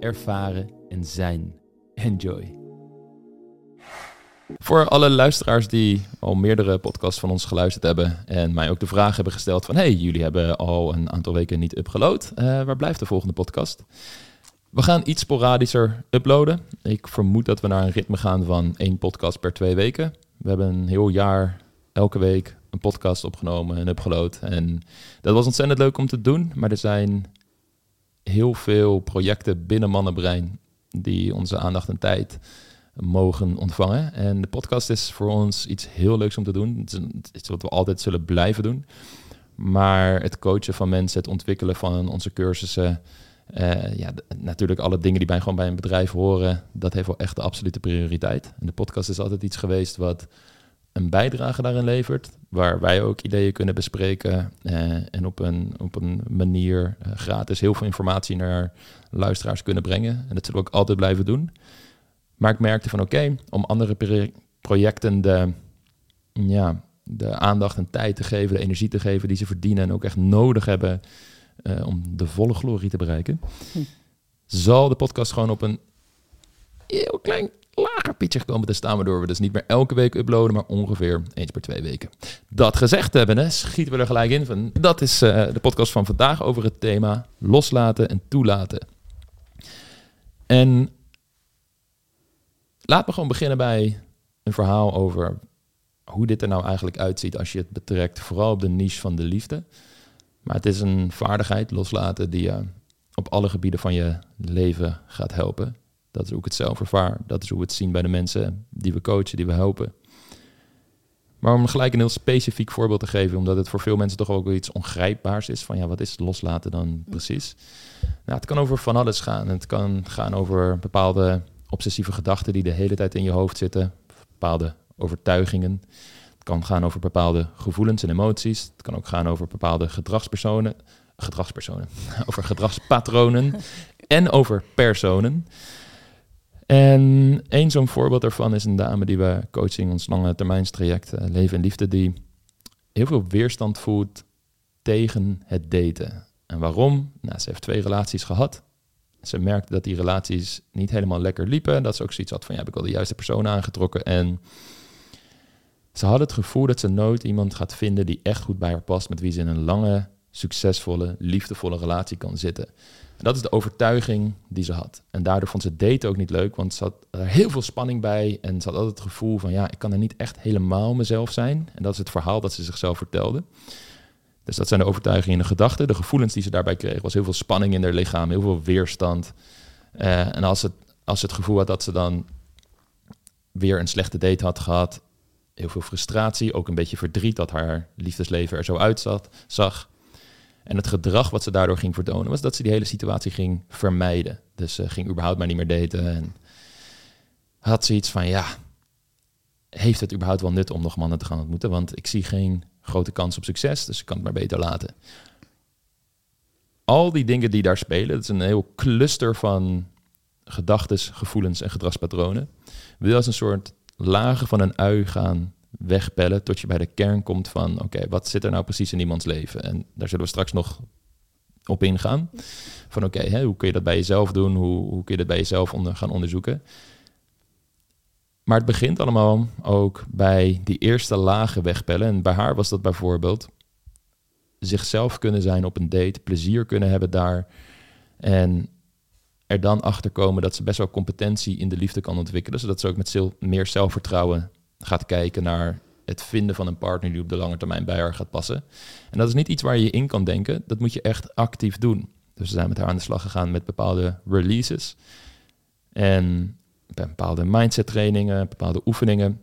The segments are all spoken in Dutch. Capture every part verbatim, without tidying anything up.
ervaren en zijn. Enjoy. Voor alle luisteraars die al meerdere podcasts van ons geluisterd hebben en mij ook de vraag hebben gesteld van hey, jullie hebben al een aantal weken niet upgeload. Uh, waar blijft de volgende podcast? We gaan iets sporadischer uploaden. Ik vermoed dat we naar een ritme gaan van één podcast per twee weken. We hebben een heel jaar elke week een podcast opgenomen en upgeload. En dat was ontzettend leuk om te doen. Maar er zijn heel veel projecten binnen Mannenbrein die onze aandacht en tijd mogen ontvangen. En de podcast is voor ons iets heel leuks om te doen. Het is iets wat we altijd zullen blijven doen. Maar het coachen van mensen, het ontwikkelen van onze cursussen, Uh, ja, d- natuurlijk alle dingen die bij, gewoon bij een bedrijf horen, dat heeft wel echt de absolute prioriteit. En de podcast is altijd iets geweest wat een bijdrage daarin levert, waar wij ook ideeën kunnen bespreken uh, en op een, op een manier uh, gratis heel veel informatie naar luisteraars kunnen brengen. En dat zullen we ook altijd blijven doen. Maar ik merkte van oké, okay, om andere pre- projecten de, ja, de aandacht en tijd te geven, de energie te geven die ze verdienen en ook echt nodig hebben, Uh, om de volle glorie te bereiken, hm. zal de podcast gewoon op een heel klein lager pitje komen te staan, waardoor we dus niet meer elke week uploaden, maar ongeveer eens per twee weken. Dat gezegd hebben, hè, schieten we er gelijk in van. Dat is uh, de podcast van vandaag over het thema loslaten en toelaten. En laat me gewoon beginnen bij een verhaal over hoe dit er nou eigenlijk uitziet als je het betrekt, vooral op de niche van de liefde. Maar het is een vaardigheid, loslaten, die je op alle gebieden van je leven gaat helpen. Dat is hoe ik het zelf ervaar. Dat is hoe we het zien bij de mensen die we coachen, die we helpen. Maar om gelijk een heel specifiek voorbeeld te geven, omdat het voor veel mensen toch ook iets ongrijpbaars is. Van ja, wat is loslaten dan precies? Nou, het kan over van alles gaan. Het kan gaan over bepaalde obsessieve gedachten die de hele tijd in je hoofd zitten. Bepaalde overtuigingen. Het kan gaan over bepaalde gevoelens en emoties. Het kan ook gaan over bepaalde gedragspersonen. Gedragspersonen. Over gedragspatronen. En over personen. En één zo'n voorbeeld daarvan is een dame die we coachen in ons lange termijnstraject uh, Leven en Liefde, die heel veel weerstand voelt tegen het daten. En waarom? Nou, ze heeft twee relaties gehad. Ze merkte dat die relaties niet helemaal lekker liepen. Dat ze ook zoiets had van ja, heb ik wel de juiste persoon aangetrokken. En ze had het gevoel dat ze nooit iemand gaat vinden die echt goed bij haar past, met wie ze in een lange, succesvolle, liefdevolle relatie kan zitten. En dat is de overtuiging die ze had. En daardoor vond ze daten ook niet leuk, want ze had er heel veel spanning bij. En ze had altijd het gevoel van ja, ik kan er niet echt helemaal mezelf zijn. En dat is het verhaal dat ze zichzelf vertelde. Dus dat zijn de overtuigingen en de gedachten. De gevoelens die ze daarbij kreeg, was heel veel spanning in haar lichaam, heel veel weerstand. Uh, en als ze als het gevoel had dat ze dan weer een slechte date had gehad, heel veel frustratie, ook een beetje verdriet dat haar liefdesleven er zo uitzag. En het gedrag wat ze daardoor ging vertonen was dat ze die hele situatie ging vermijden. Dus ze ging überhaupt maar niet meer daten. En had ze iets van, ja, heeft het überhaupt wel nut om nog mannen te gaan ontmoeten? Want ik zie geen grote kans op succes, dus ik kan het maar beter laten. Al die dingen die daar spelen, dat is een heel cluster van gedachten, gevoelens en gedragspatronen. Wil als een soort lagen van een ui gaan wegpellen tot je bij de kern komt van oké, okay, wat zit er nou precies in iemands leven? En daar zullen we straks nog op ingaan. Van oké, okay, hoe kun je dat bij jezelf doen? Hoe, hoe kun je dat bij jezelf onder, gaan onderzoeken? Maar het begint allemaal ook bij die eerste lagen wegpellen. En bij haar was dat bijvoorbeeld zichzelf kunnen zijn op een date, plezier kunnen hebben daar en er dan achter komen dat ze best wel competentie in de liefde kan ontwikkelen, zodat ze ook met meer zelfvertrouwen gaat kijken naar het vinden van een partner die op de lange termijn bij haar gaat passen. En dat is niet iets waar je in kan denken, dat moet je echt actief doen. Dus we zijn met haar aan de slag gegaan met bepaalde releases en bepaalde mindset trainingen, bepaalde oefeningen,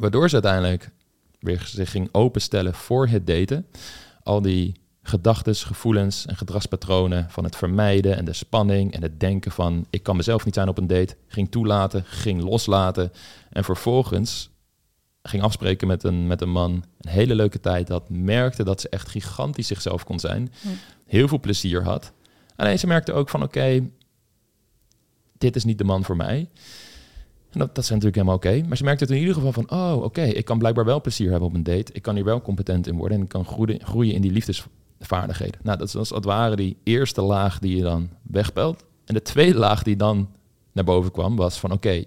waardoor ze uiteindelijk weer zich ging openstellen voor het daten. Al die gedachten, gevoelens en gedragspatronen van het vermijden en de spanning en het denken van ik kan mezelf niet zijn op een date, ging toelaten, ging loslaten en vervolgens ging afspreken met een, met een man, een hele leuke tijd had, merkte dat ze echt gigantisch zichzelf kon zijn, ja. heel veel plezier had. Alleen ze merkte ook van oké, okay, dit is niet de man voor mij. En dat, dat zijn natuurlijk helemaal oké. Okay. Maar ze merkte het in ieder geval van oh oké, okay, ik kan blijkbaar wel plezier hebben op een date, ik kan hier wel competent in worden en ik kan groeien, groeien in die liefdes vaardigheden. Nou, dat is als het ware die eerste laag die je dan wegpelt. En de tweede laag die dan naar boven kwam was van oké, okay,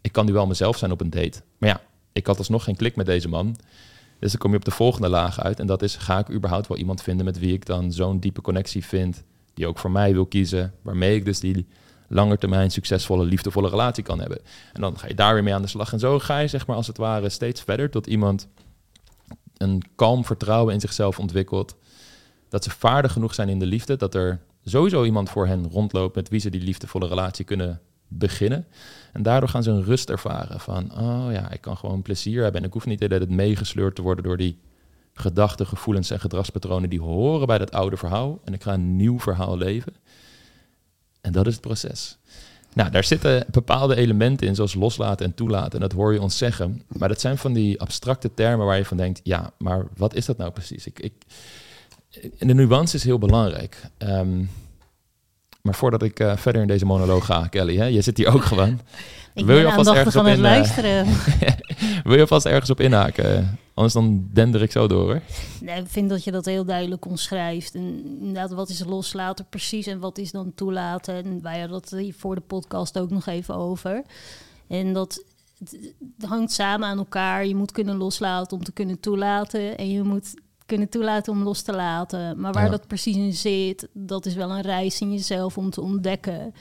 ik kan nu wel mezelf zijn op een date. Maar ja, ik had alsnog geen klik met deze man. Dus dan kom je op de volgende laag uit. En dat is, ga ik überhaupt wel iemand vinden met wie ik dan zo'n diepe connectie vind, die ook voor mij wil kiezen, waarmee ik dus die langetermijn succesvolle, liefdevolle relatie kan hebben. En dan ga je daar weer mee aan de slag. En zo ga je zeg maar als het ware steeds verder tot iemand een kalm vertrouwen in zichzelf ontwikkelt, dat ze vaardig genoeg zijn in de liefde, dat er sowieso iemand voor hen rondloopt met wie ze die liefdevolle relatie kunnen beginnen. En daardoor gaan ze een rust ervaren van, oh ja, ik kan gewoon plezier hebben en ik hoef niet dat het meegesleurd te worden door die gedachten, gevoelens en gedragspatronen die horen bij dat oude verhaal. En ik ga een nieuw verhaal leven. En dat is het proces. Nou, daar zitten bepaalde elementen in, zoals loslaten en toelaten. En dat hoor je ons zeggen. Maar dat zijn van die abstracte termen waar je van denkt, ja, maar wat is dat nou precies? Ik... ik En de nuance is heel belangrijk. Um, maar voordat ik uh, verder in deze monoloog ga, Kelly, hè, je zit hier ook gewoon. Ik wil ben je alvast ergens op in, het luisteren. Wil je vast ergens op inhaken? Anders dan dender ik zo door, hoor. Nee, ik vind dat je dat heel duidelijk omschrijft. En inderdaad, wat is loslaten precies en wat is dan toelaten? En wij hadden dat hier voor de podcast ook nog even over. En dat... Het hangt samen aan elkaar. Je moet kunnen loslaten om te kunnen toelaten. En je moet kunnen toelaten om los te laten. Maar waar ja. dat precies in zit, dat is wel een reis in jezelf om te ontdekken.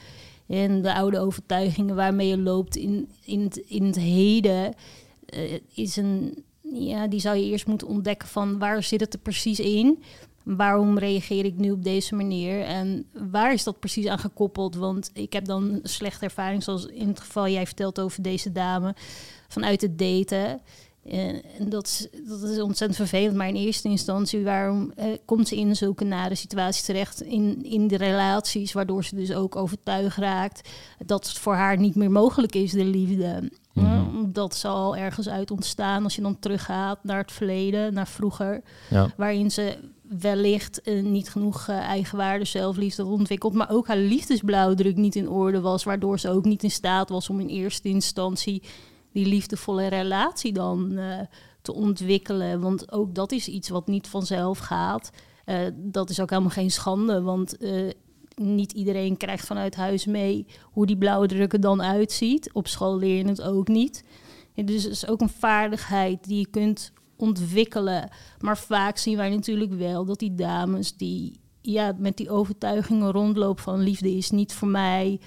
En de oude overtuigingen waarmee je loopt in, in, het, in het heden, uh, is een, ja, die zou je eerst moeten ontdekken van waar zit het er precies in? Waarom reageer ik nu op deze manier? En waar is dat precies aan gekoppeld? Want ik heb dan een slechte ervaring, zoals in het geval jij vertelt over deze dame, vanuit het daten. En dat is, dat is ontzettend vervelend, maar in eerste instantie waarom eh, komt ze in zulke nare situaties terecht in, in de relaties, waardoor ze dus ook overtuigd raakt dat het voor haar niet meer mogelijk is, de liefde. Mm-hmm. Ja, dat zal ergens uit ontstaan als je dan teruggaat naar het verleden, naar vroeger, ja. waarin ze wellicht eh, niet genoeg eh, eigenwaarde, zelfliefde ontwikkeld, maar ook haar liefdesblauwdruk niet in orde was, waardoor ze ook niet in staat was om in eerste instantie die liefdevolle relatie dan uh, te ontwikkelen. Want ook dat is iets wat niet vanzelf gaat. Uh, dat is ook helemaal geen schande. Want uh, niet iedereen krijgt vanuit huis mee hoe die blauwdruk er dan uitziet. Op school leer je het ook niet. En dus het is ook een vaardigheid die je kunt ontwikkelen. Maar vaak zien wij natuurlijk wel dat die dames die ja, met die overtuigingen rondlopen van liefde is niet voor mij.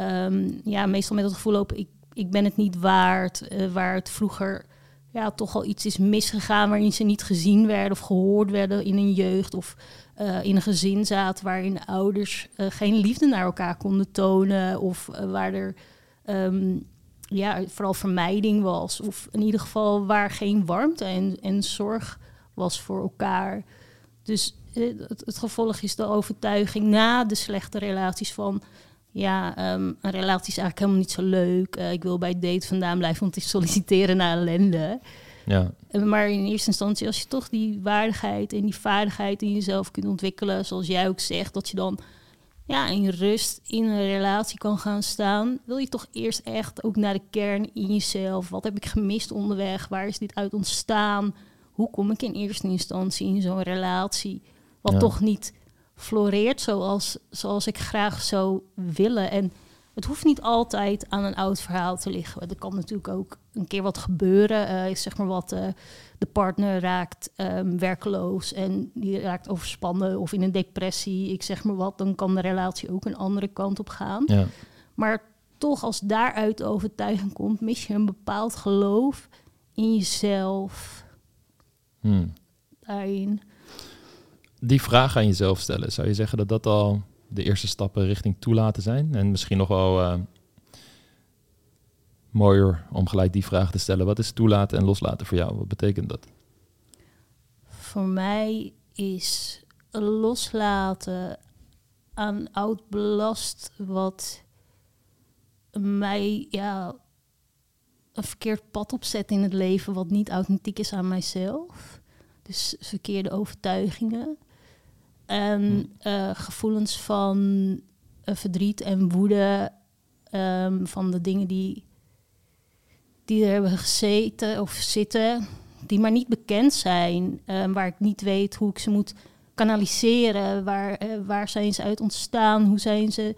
Um, ja, meestal met het gevoel lopen ik Ik ben het niet waard, uh, waar het vroeger ja, toch al iets is misgegaan, waarin ze niet gezien werden of gehoord werden in een jeugd of uh, in een gezin zaten waarin de ouders uh, geen liefde naar elkaar konden tonen of uh, waar er um, ja, vooral vermijding was. Of in ieder geval waar geen warmte en, en zorg was voor elkaar. Dus uh, het, het gevolg is de overtuiging na de slechte relaties van ja, um, een relatie is eigenlijk helemaal niet zo leuk. Uh, ik wil bij het date vandaan blijven, want het is solliciteren naar ellende. Ja. Uh, maar in eerste instantie, als je toch die waardigheid en die vaardigheid in jezelf kunt ontwikkelen, zoals jij ook zegt, dat je dan ja, in rust in een relatie kan gaan staan, wil je toch eerst echt ook naar de kern in jezelf. Wat heb ik gemist onderweg? Waar is dit uit ontstaan? Hoe kom ik in eerste instantie in zo'n relatie? Wat ja. toch niet floreert zoals, zoals ik graag zou willen. En het hoeft niet altijd aan een oud verhaal te liggen. Er kan natuurlijk ook een keer wat gebeuren. Uh, zeg maar wat uh, de partner raakt um, werkloos en die raakt overspannen of in een depressie. Ik zeg maar wat, dan kan de relatie ook een andere kant op gaan. Ja. Maar toch, als daaruit de overtuiging komt, mis je een bepaald geloof in jezelf. Hmm. Daarin. Die vraag aan jezelf stellen, zou je zeggen dat dat al de eerste stappen richting toelaten zijn? En misschien nog wel uh, mooier om gelijk die vraag te stellen. Wat is toelaten en loslaten voor jou? Wat betekent dat? Voor mij is loslaten aan oud belast wat mij ja, een verkeerd pad opzet in het leven wat niet authentiek is aan mijzelf. Dus verkeerde overtuigingen. En uh, gevoelens van uh, verdriet en woede um, van de dingen die, die er hebben gezeten of zitten, die maar niet bekend zijn, uh, waar ik niet weet hoe ik ze moet kanaliseren, waar, uh, waar zijn ze uit ontstaan, hoe zijn ze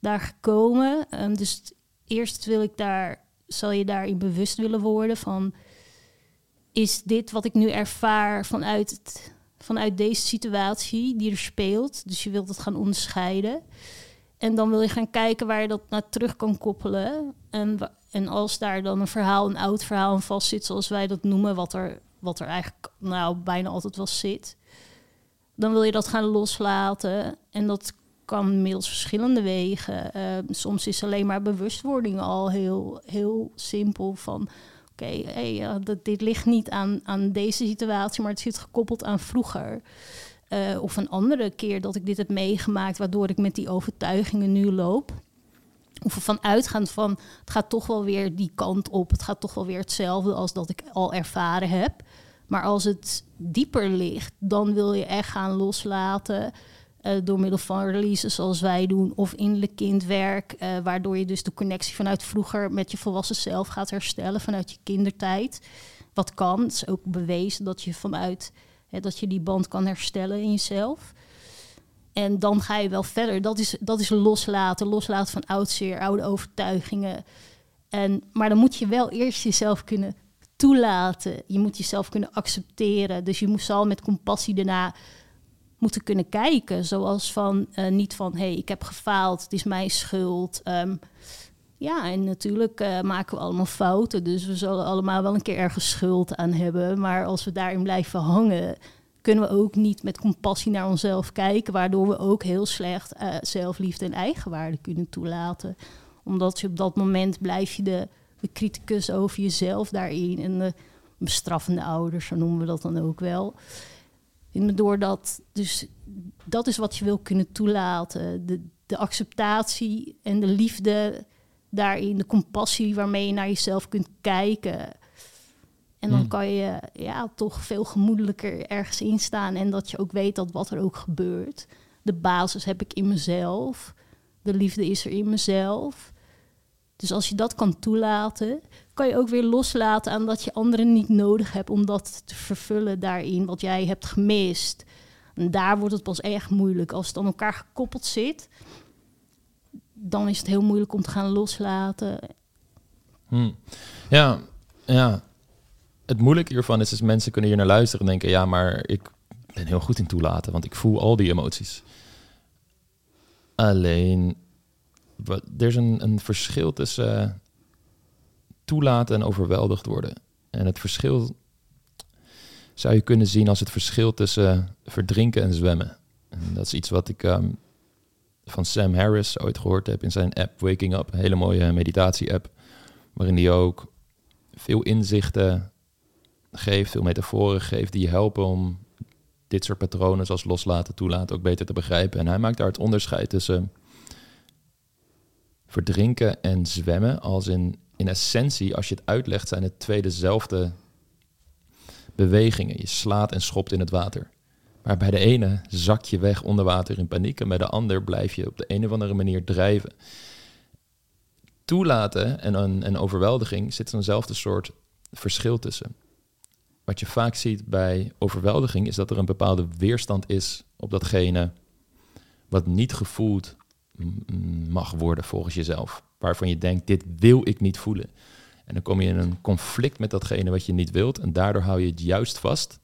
daar gekomen. Um, dus t- eerst wil ik daar, zal je daarin bewust willen worden van, is dit wat ik nu ervaar vanuit het... vanuit deze situatie die er speelt. Dus je wilt het gaan onderscheiden. En dan wil je gaan kijken waar je dat naar terug kan koppelen. En, en als daar dan een verhaal, een oud verhaal aan vast zit, zoals wij dat noemen, wat er, wat er eigenlijk nou bijna altijd wel zit, dan wil je dat gaan loslaten. En dat kan middels verschillende wegen. Uh, soms is alleen maar bewustwording al heel, heel simpel van, oké, okay, hey, uh, d- dit ligt niet aan, aan deze situatie, maar het zit gekoppeld aan vroeger. Uh, of een andere keer dat ik dit heb meegemaakt, waardoor ik met die overtuigingen nu loop. Of ervan uitgaand van, het gaat toch wel weer die kant op. Het gaat toch wel weer hetzelfde als dat ik al ervaren heb. Maar als het dieper ligt, dan wil je echt gaan loslaten. Uh, door middel van releases zoals wij doen, of innerlijk kindwerk, Uh, waardoor je dus de connectie vanuit vroeger met je volwassen zelf gaat herstellen, vanuit je kindertijd. Wat kan, het is ook bewezen dat je vanuit hè, dat je die band kan herstellen in jezelf. En dan ga je wel verder. Dat is, dat is loslaten, loslaten van oud zeer, oude overtuigingen. En, maar dan moet je wel eerst jezelf kunnen toelaten. Je moet jezelf kunnen accepteren. Dus je moet zal met compassie daarna moeten kunnen kijken, zoals van uh, niet van, hé, hey, ik heb gefaald, het is mijn schuld. Um, ja, en natuurlijk uh, maken we allemaal fouten, dus we zullen allemaal wel een keer ergens schuld aan hebben. Maar als we daarin blijven hangen, kunnen we ook niet met compassie naar onszelf kijken, waardoor we ook heel slecht uh, zelfliefde en eigenwaarde kunnen toelaten. Omdat je op dat moment blijf je de, de criticus over jezelf daarin en de bestraffende ouders, zo noemen we dat dan ook wel. Doordat, dus dat is wat je wil kunnen toelaten. De, de acceptatie en de liefde daarin, de compassie waarmee je naar jezelf kunt kijken. En dan mm. kan je ja, toch veel gemoedelijker ergens instaan. En dat je ook weet dat wat er ook gebeurt, de basis heb ik in mezelf. De liefde is er in mezelf. Dus als je dat kan toelaten, kan je ook weer loslaten aan dat je anderen niet nodig hebt om dat te vervullen daarin, wat jij hebt gemist. En daar wordt het pas echt moeilijk. Als het aan elkaar gekoppeld zit, dan is het heel moeilijk om te gaan loslaten. Hmm. Ja, ja, het moeilijke hiervan is, is mensen kunnen hier naar luisteren en denken, ja, maar ik ben heel goed in toelaten, want ik voel al die emoties. Alleen, er is een, een verschil tussen uh, toelaten en overweldigd worden. En het verschil zou je kunnen zien als het verschil tussen uh, verdrinken en zwemmen. En dat is iets wat ik um, van Sam Harris ooit gehoord heb in zijn app Waking Up. Een hele mooie meditatie-app, waarin hij ook veel inzichten geeft, veel metaforen geeft die je helpen om dit soort patronen zoals loslaten, toelaten ook beter te begrijpen. En hij maakt daar het onderscheid tussen verdrinken en zwemmen, als in, in essentie, als je het uitlegt, zijn het twee dezelfde bewegingen. Je slaat en schopt in het water. Maar bij de ene zak je weg onder water in paniek en bij de ander blijf je op de een of andere manier drijven. Toelaten en een, een overweldiging zit eenzelfde soort verschil tussen. Wat je vaak ziet bij overweldiging is dat er een bepaalde weerstand is op datgene wat niet gevoeld mag worden volgens jezelf. Waarvan je denkt, dit wil ik niet voelen. En dan kom je in een conflict met datgene wat je niet wilt. En daardoor hou je het juist vast.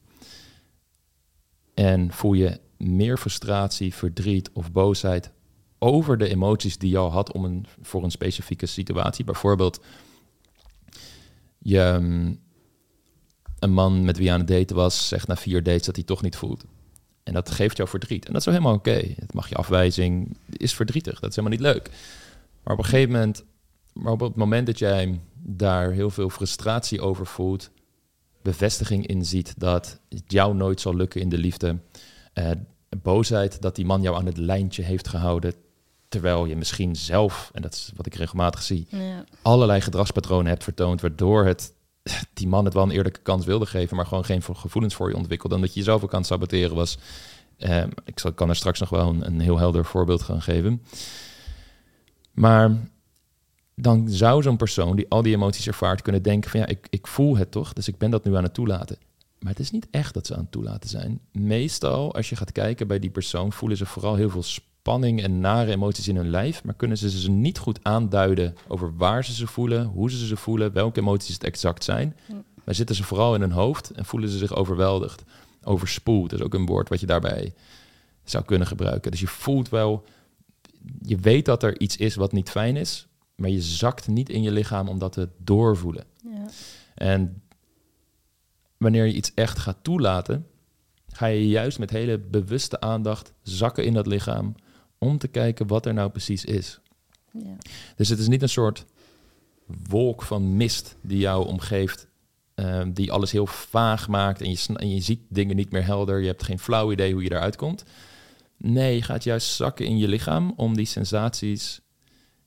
En voel je meer frustratie, verdriet of boosheid over de emoties die je al had om een, voor een specifieke situatie. Bijvoorbeeld, je, een man met wie je aan het daten was, zegt na vier dates dat hij toch niet voelt. En dat geeft jou verdriet. En dat is wel helemaal oké. Okay. Het mag je afwijzing, is verdrietig. Dat is helemaal niet leuk. Maar op een gegeven moment, maar op het moment dat jij daar heel veel frustratie over voelt, bevestiging in ziet dat het jou nooit zal lukken in de liefde, eh, boosheid dat die man jou aan het lijntje heeft gehouden, terwijl je misschien zelf, en dat is wat ik regelmatig zie, ja. allerlei gedragspatronen hebt vertoond, waardoor het die man het wel een eerlijke kans wilde geven, maar gewoon geen gevoelens voor je ontwikkelde, en dat je jezelf ook aan het saboteren was. Uh, ik zal, kan er straks nog wel een, een heel helder voorbeeld gaan geven. Maar dan zou zo'n persoon die al die emoties ervaart kunnen denken van ja, ik, ik voel het toch, dus ik ben dat nu aan het toelaten. Maar het is niet echt dat ze aan het toelaten zijn. Meestal, als je gaat kijken bij die persoon, voelen ze vooral heel veel spanning en nare emoties in hun lijf, maar kunnen ze ze niet goed aanduiden over waar ze ze voelen, hoe ze ze voelen, welke emoties het exact zijn. Maar zitten ze vooral in hun hoofd en voelen ze zich overweldigd, overspoeld. Dat is ook een woord wat je daarbij zou kunnen gebruiken. Dus je voelt wel, je weet dat er iets is wat niet fijn is, maar je zakt niet in je lichaam om dat te doorvoelen. Ja. En wanneer je iets echt gaat toelaten, ga je juist met hele bewuste aandacht zakken in dat lichaam om te kijken wat er nou precies is. Ja. Dus het is niet een soort wolk van mist die jou omgeeft, uh, die alles heel vaag maakt en je, sn- en je ziet dingen niet meer helder, je hebt geen flauw idee hoe je eruit komt. Nee, je gaat juist zakken in je lichaam om die sensaties,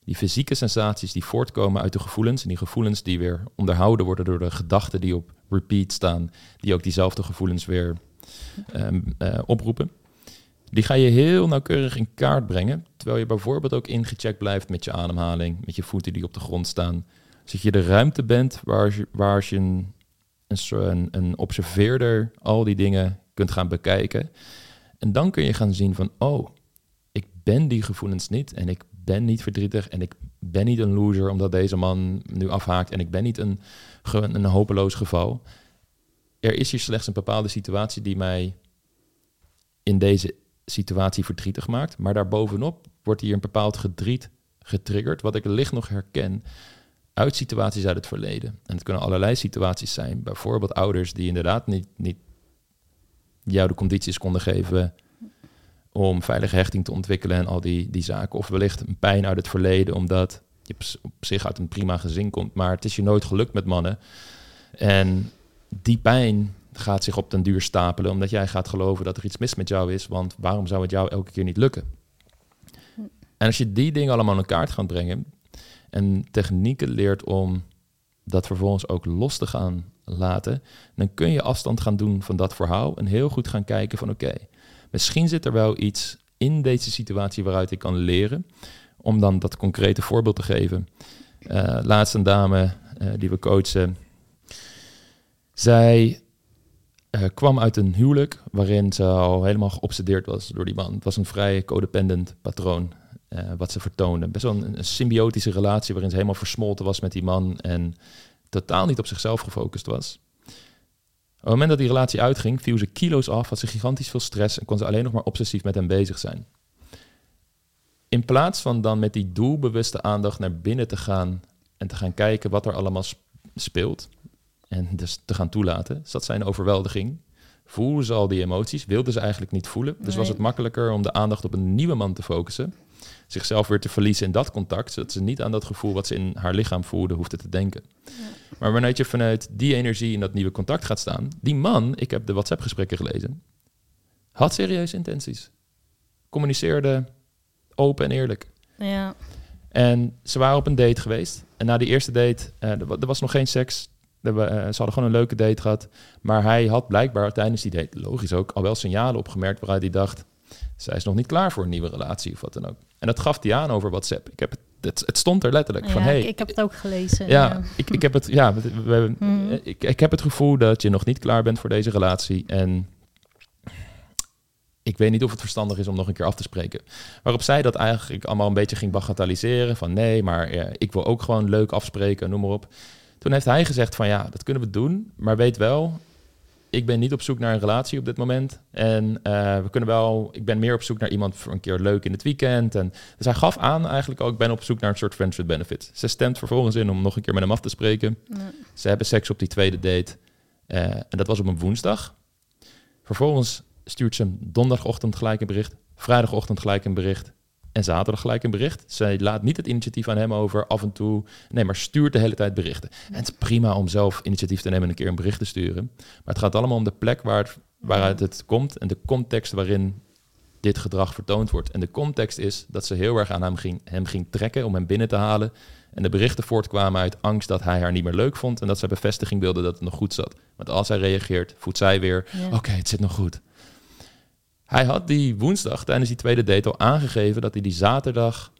die fysieke sensaties die voortkomen uit de gevoelens, en die gevoelens die weer onderhouden worden door de gedachten die op repeat staan, die ook diezelfde gevoelens weer um, uh, oproepen, die ga je heel nauwkeurig in kaart brengen, terwijl je bijvoorbeeld ook ingecheckt blijft met je ademhaling, met je voeten die op de grond staan, zodat je de ruimte bent waar je, waar je een, een, een observeerder al die dingen kunt gaan bekijken. En dan kun je gaan zien van, oh, ik ben die gevoelens niet en ik ben niet verdrietig en ik ben niet een loser omdat deze man nu afhaakt en ik ben niet een, een hopeloos geval. Er is hier slechts een bepaalde situatie die mij in deze situatie verdrietig maakt, maar daarbovenop wordt hier een bepaald gedriet getriggerd, wat ik licht nog herken uit situaties uit het verleden. En het kunnen allerlei situaties zijn, bijvoorbeeld ouders die inderdaad niet, niet jou de condities konden geven om veilige hechting te ontwikkelen en al die, die zaken. Of wellicht een pijn uit het verleden, omdat je op zich uit een prima gezin komt, maar het is je nooit gelukt met mannen. En die pijn gaat zich op den duur stapelen, omdat jij gaat geloven dat er iets mis met jou is, want waarom zou het jou elke keer niet lukken? En als je die dingen allemaal in kaart gaat brengen en technieken leert om dat vervolgens ook los te gaan laten, dan kun je afstand gaan doen van dat verhaal en heel goed gaan kijken van oké, okay, misschien zit er wel iets in deze situatie waaruit ik kan leren. Om dan dat concrete voorbeeld te geven. Uh, laatst een dame uh, die we coachen. Zij uh, kwam uit een huwelijk waarin ze al helemaal geobsedeerd was door die man. Het was een vrij codependent patroon uh, wat ze vertoonde. Best wel een, een symbiotische relatie waarin ze helemaal versmolten was met die man. En totaal niet op zichzelf gefocust was. Op het moment dat die relatie uitging, viel ze kilo's af, had ze gigantisch veel stress en kon ze alleen nog maar obsessief met hem bezig zijn. In plaats van dan met die doelbewuste aandacht naar binnen te gaan en te gaan kijken wat er allemaal speelt en dus te gaan toelaten, zat zij in overweldiging. Voelde ze al die emoties, wilde ze eigenlijk niet voelen. Dus nee. was het makkelijker om de aandacht op een nieuwe man te focussen, zichzelf weer te verliezen in dat contact, zodat ze niet aan dat gevoel wat ze in haar lichaam voelde hoefde te denken. Ja. Maar wanneer je vanuit die energie in dat nieuwe contact gaat staan, die man, ik heb de WhatsApp-gesprekken gelezen, had serieuze intenties. Communiceerde open en eerlijk. Ja. En ze waren op een date geweest. En na die eerste date, uh, er was nog geen seks. Er, uh, ze hadden gewoon een leuke date gehad. Maar hij had blijkbaar tijdens die date, logisch ook, al wel signalen opgemerkt waaruit hij dacht, zij is nog niet klaar voor een nieuwe relatie of wat dan ook. En dat gaf hij aan over WhatsApp. Ik heb het, het, het stond er letterlijk. Ja, van, hey, ik, ik heb het ook gelezen. Ja, ja. Ik, ik, heb het, ja we, we, mm. ik, ik heb het gevoel dat je nog niet klaar bent voor deze relatie. En ik weet niet of het verstandig is om nog een keer af te spreken. Waarop zij dat eigenlijk allemaal een beetje ging bagatelliseren. Van nee, maar ja, ik wil ook gewoon leuk afspreken, noem maar op. Toen heeft hij gezegd van ja, dat kunnen we doen. Maar weet wel, ik ben niet op zoek naar een relatie op dit moment. En uh, we kunnen wel, ik ben meer op zoek naar iemand voor een keer leuk in het weekend. En, dus hij gaf aan eigenlijk ook, ik ben op zoek naar een soort friends with benefits. Ze stemt vervolgens in om nog een keer met hem af te spreken. Nee. Ze hebben seks op die tweede date. Uh, en dat was op een woensdag. Vervolgens stuurt ze hem donderdagochtend gelijk een bericht. Vrijdagochtend gelijk een bericht. En zaterdag gelijk een bericht. Zij laat niet het initiatief aan hem over af en toe. Nee, maar stuurt de hele tijd berichten. En het is prima om zelf initiatief te nemen en een keer een bericht te sturen. Maar het gaat allemaal om de plek waar het, waaruit het komt en de context waarin dit gedrag vertoond wordt. En de context is dat ze heel erg aan hem ging, hem ging trekken om hem binnen te halen. En de berichten voortkwamen uit angst dat hij haar niet meer leuk vond en dat zij bevestiging wilde dat het nog goed zat. Want als hij reageert, voelt zij weer, ja. oké, okay, het zit nog goed. Hij had die woensdag tijdens die tweede date al aangegeven dat hij die zaterdag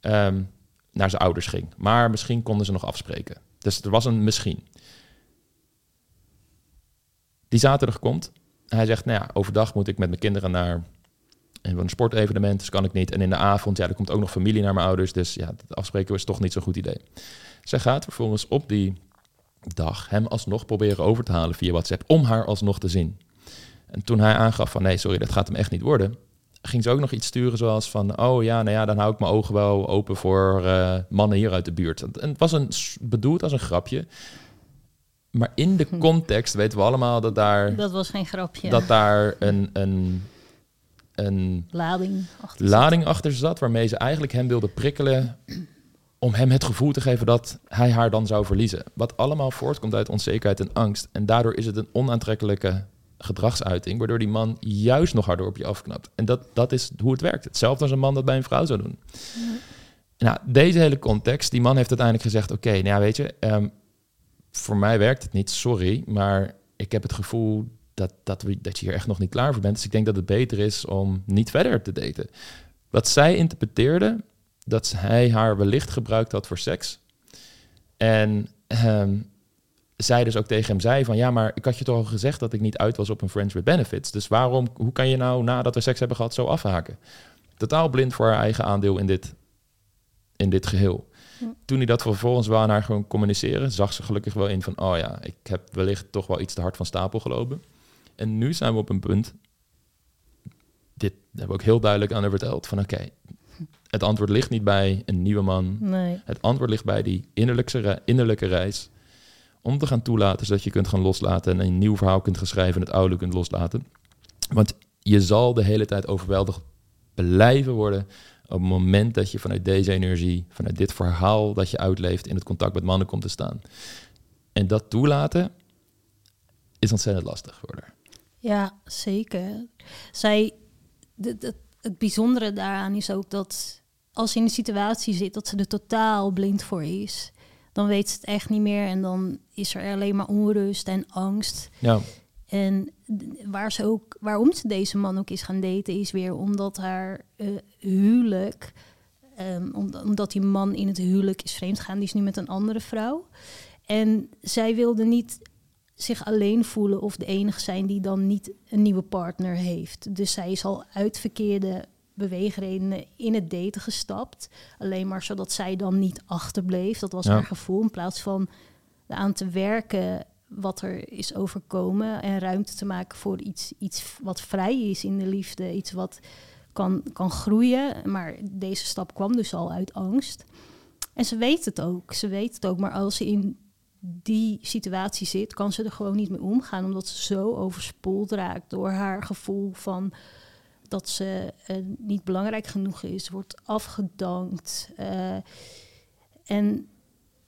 um, naar zijn ouders ging. Maar misschien konden ze nog afspreken. Dus er was een misschien. Die zaterdag komt. Hij zegt, nou ja, overdag moet ik met mijn kinderen naar een sportevenement, dus kan ik niet. En in de avond, ja, er komt ook nog familie naar mijn ouders. Dus ja, dat afspreken was toch niet zo'n goed idee. Zij gaat vervolgens op die dag hem alsnog proberen over te halen via WhatsApp, om haar alsnog te zien. En toen hij aangaf van, nee, sorry, dat gaat hem echt niet worden, ging ze ook nog iets sturen zoals van, oh ja, nou ja, dan hou ik mijn ogen wel open voor uh, mannen hier uit de buurt. En het was een, bedoeld als een grapje. Maar in de context weten we allemaal dat daar... Dat was geen grapje. Dat daar een... een, een lading, achter, lading zat. achter zat, waarmee ze eigenlijk hem wilde prikkelen om hem het gevoel te geven dat hij haar dan zou verliezen. Wat allemaal voortkomt uit onzekerheid en angst. En daardoor is het een onaantrekkelijke gedragsuiting, waardoor die man juist nog harder op je afknapt. En dat, dat is hoe het werkt. Hetzelfde als een man dat bij een vrouw zou doen. Mm-hmm. Nou, deze hele context, die man heeft uiteindelijk gezegd, oké, okay, nou ja, weet je... Um, voor mij werkt het niet, sorry, maar ik heb het gevoel dat, dat, we, dat je hier echt nog niet klaar voor bent. Dus ik denk dat het beter is om niet verder te daten. Wat zij interpreteerde, dat hij haar wellicht gebruikt had voor seks. En um, zij dus ook tegen hem zei van, ja, maar ik had je toch al gezegd dat ik niet uit was op een Friends with Benefits. Dus waarom, hoe kan je nou nadat we seks hebben gehad zo afhaken? Totaal blind voor haar eigen aandeel in dit, in dit geheel. Toen hij dat vervolgens wel aan haar gewoon communiceren, zag ze gelukkig wel in van, oh ja, ik heb wellicht toch wel iets te hard van stapel gelopen. En nu zijn we op een punt, dit hebben we ook heel duidelijk aan haar verteld, van oké, okay, het antwoord ligt niet bij een nieuwe man. Nee. Het antwoord ligt bij die innerlijke, innerlijke reis om te gaan toelaten, zodat je kunt gaan loslaten en een nieuw verhaal kunt gaan schrijven en het oude kunt loslaten. Want je zal de hele tijd overweldigd blijven worden op het moment dat je vanuit deze energie, vanuit dit verhaal dat je uitleeft, in het contact met mannen komt te staan. En dat toelaten is ontzettend lastig voor haar. Ja, zeker. Zij, het, het, het bijzondere daaraan is ook dat als ze in de situatie zit dat ze er totaal blind voor is, dan weet ze het echt niet meer en dan is er alleen maar onrust en angst. Ja. En waar ze ook, waarom ze deze man ook is gaan daten, is weer omdat haar uh, huwelijk, um, omdat die man in het huwelijk is vreemdgegaan, die is nu met een andere vrouw. En zij wilde niet zich alleen voelen of de enige zijn die dan niet een nieuwe partner heeft. Dus zij is al uit verkeerde beweegredenen in het daten gestapt. Alleen maar zodat zij dan niet achterbleef. Dat was ja. haar gevoel, in plaats van aan te werken wat er is overkomen en ruimte te maken voor iets, iets wat vrij is in de liefde. Iets wat kan, kan groeien. Maar deze stap kwam dus al uit angst. En ze weet het ook. Ze weet het ook. Maar als ze in die situatie zit, kan ze er gewoon niet mee omgaan. Omdat ze zo overspoeld raakt door haar gevoel van dat ze uh, niet belangrijk genoeg is. Wordt afgedankt. Uh, en...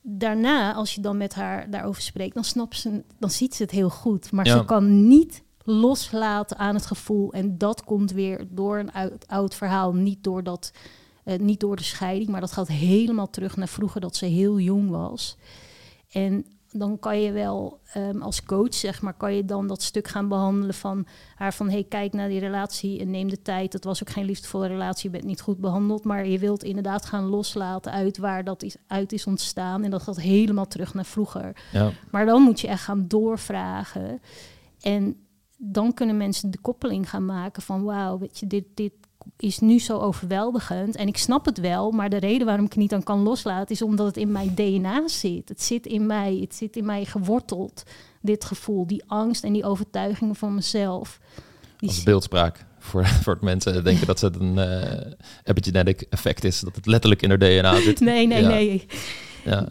Daarna, als je dan met haar daarover spreekt, dan snapt ze, dan ziet ze het heel goed. Maar ja. ze kan niet loslaten aan het gevoel. En dat komt weer door een oud, oud verhaal. Niet door, dat, uh, niet door de scheiding, maar dat gaat helemaal terug naar vroeger dat ze heel jong was. En dan kan je wel um, als coach, zeg maar, kan je dan dat stuk gaan behandelen van haar van, hey, kijk naar die relatie en neem de tijd. Dat was ook geen liefdevolle relatie, je bent niet goed behandeld. Maar je wilt inderdaad gaan loslaten uit waar dat is, uit is ontstaan. En dat gaat helemaal terug naar vroeger. Ja. Maar dan moet je echt gaan doorvragen. En dan kunnen mensen de koppeling gaan maken van, wauw, weet je, dit, dit is nu zo overweldigend. En ik snap het wel, maar de reden waarom ik het niet aan kan loslaten is omdat het in mijn D N A zit. Het zit in mij, het zit in mij geworteld, dit gevoel. Die angst en die overtuigingen van mezelf. Die Als beeldspraak voor, voor mensen denken dat het een uh, epigenetic effect is. Dat het letterlijk in haar D N A zit. Nee, nee, ja. nee. Ja.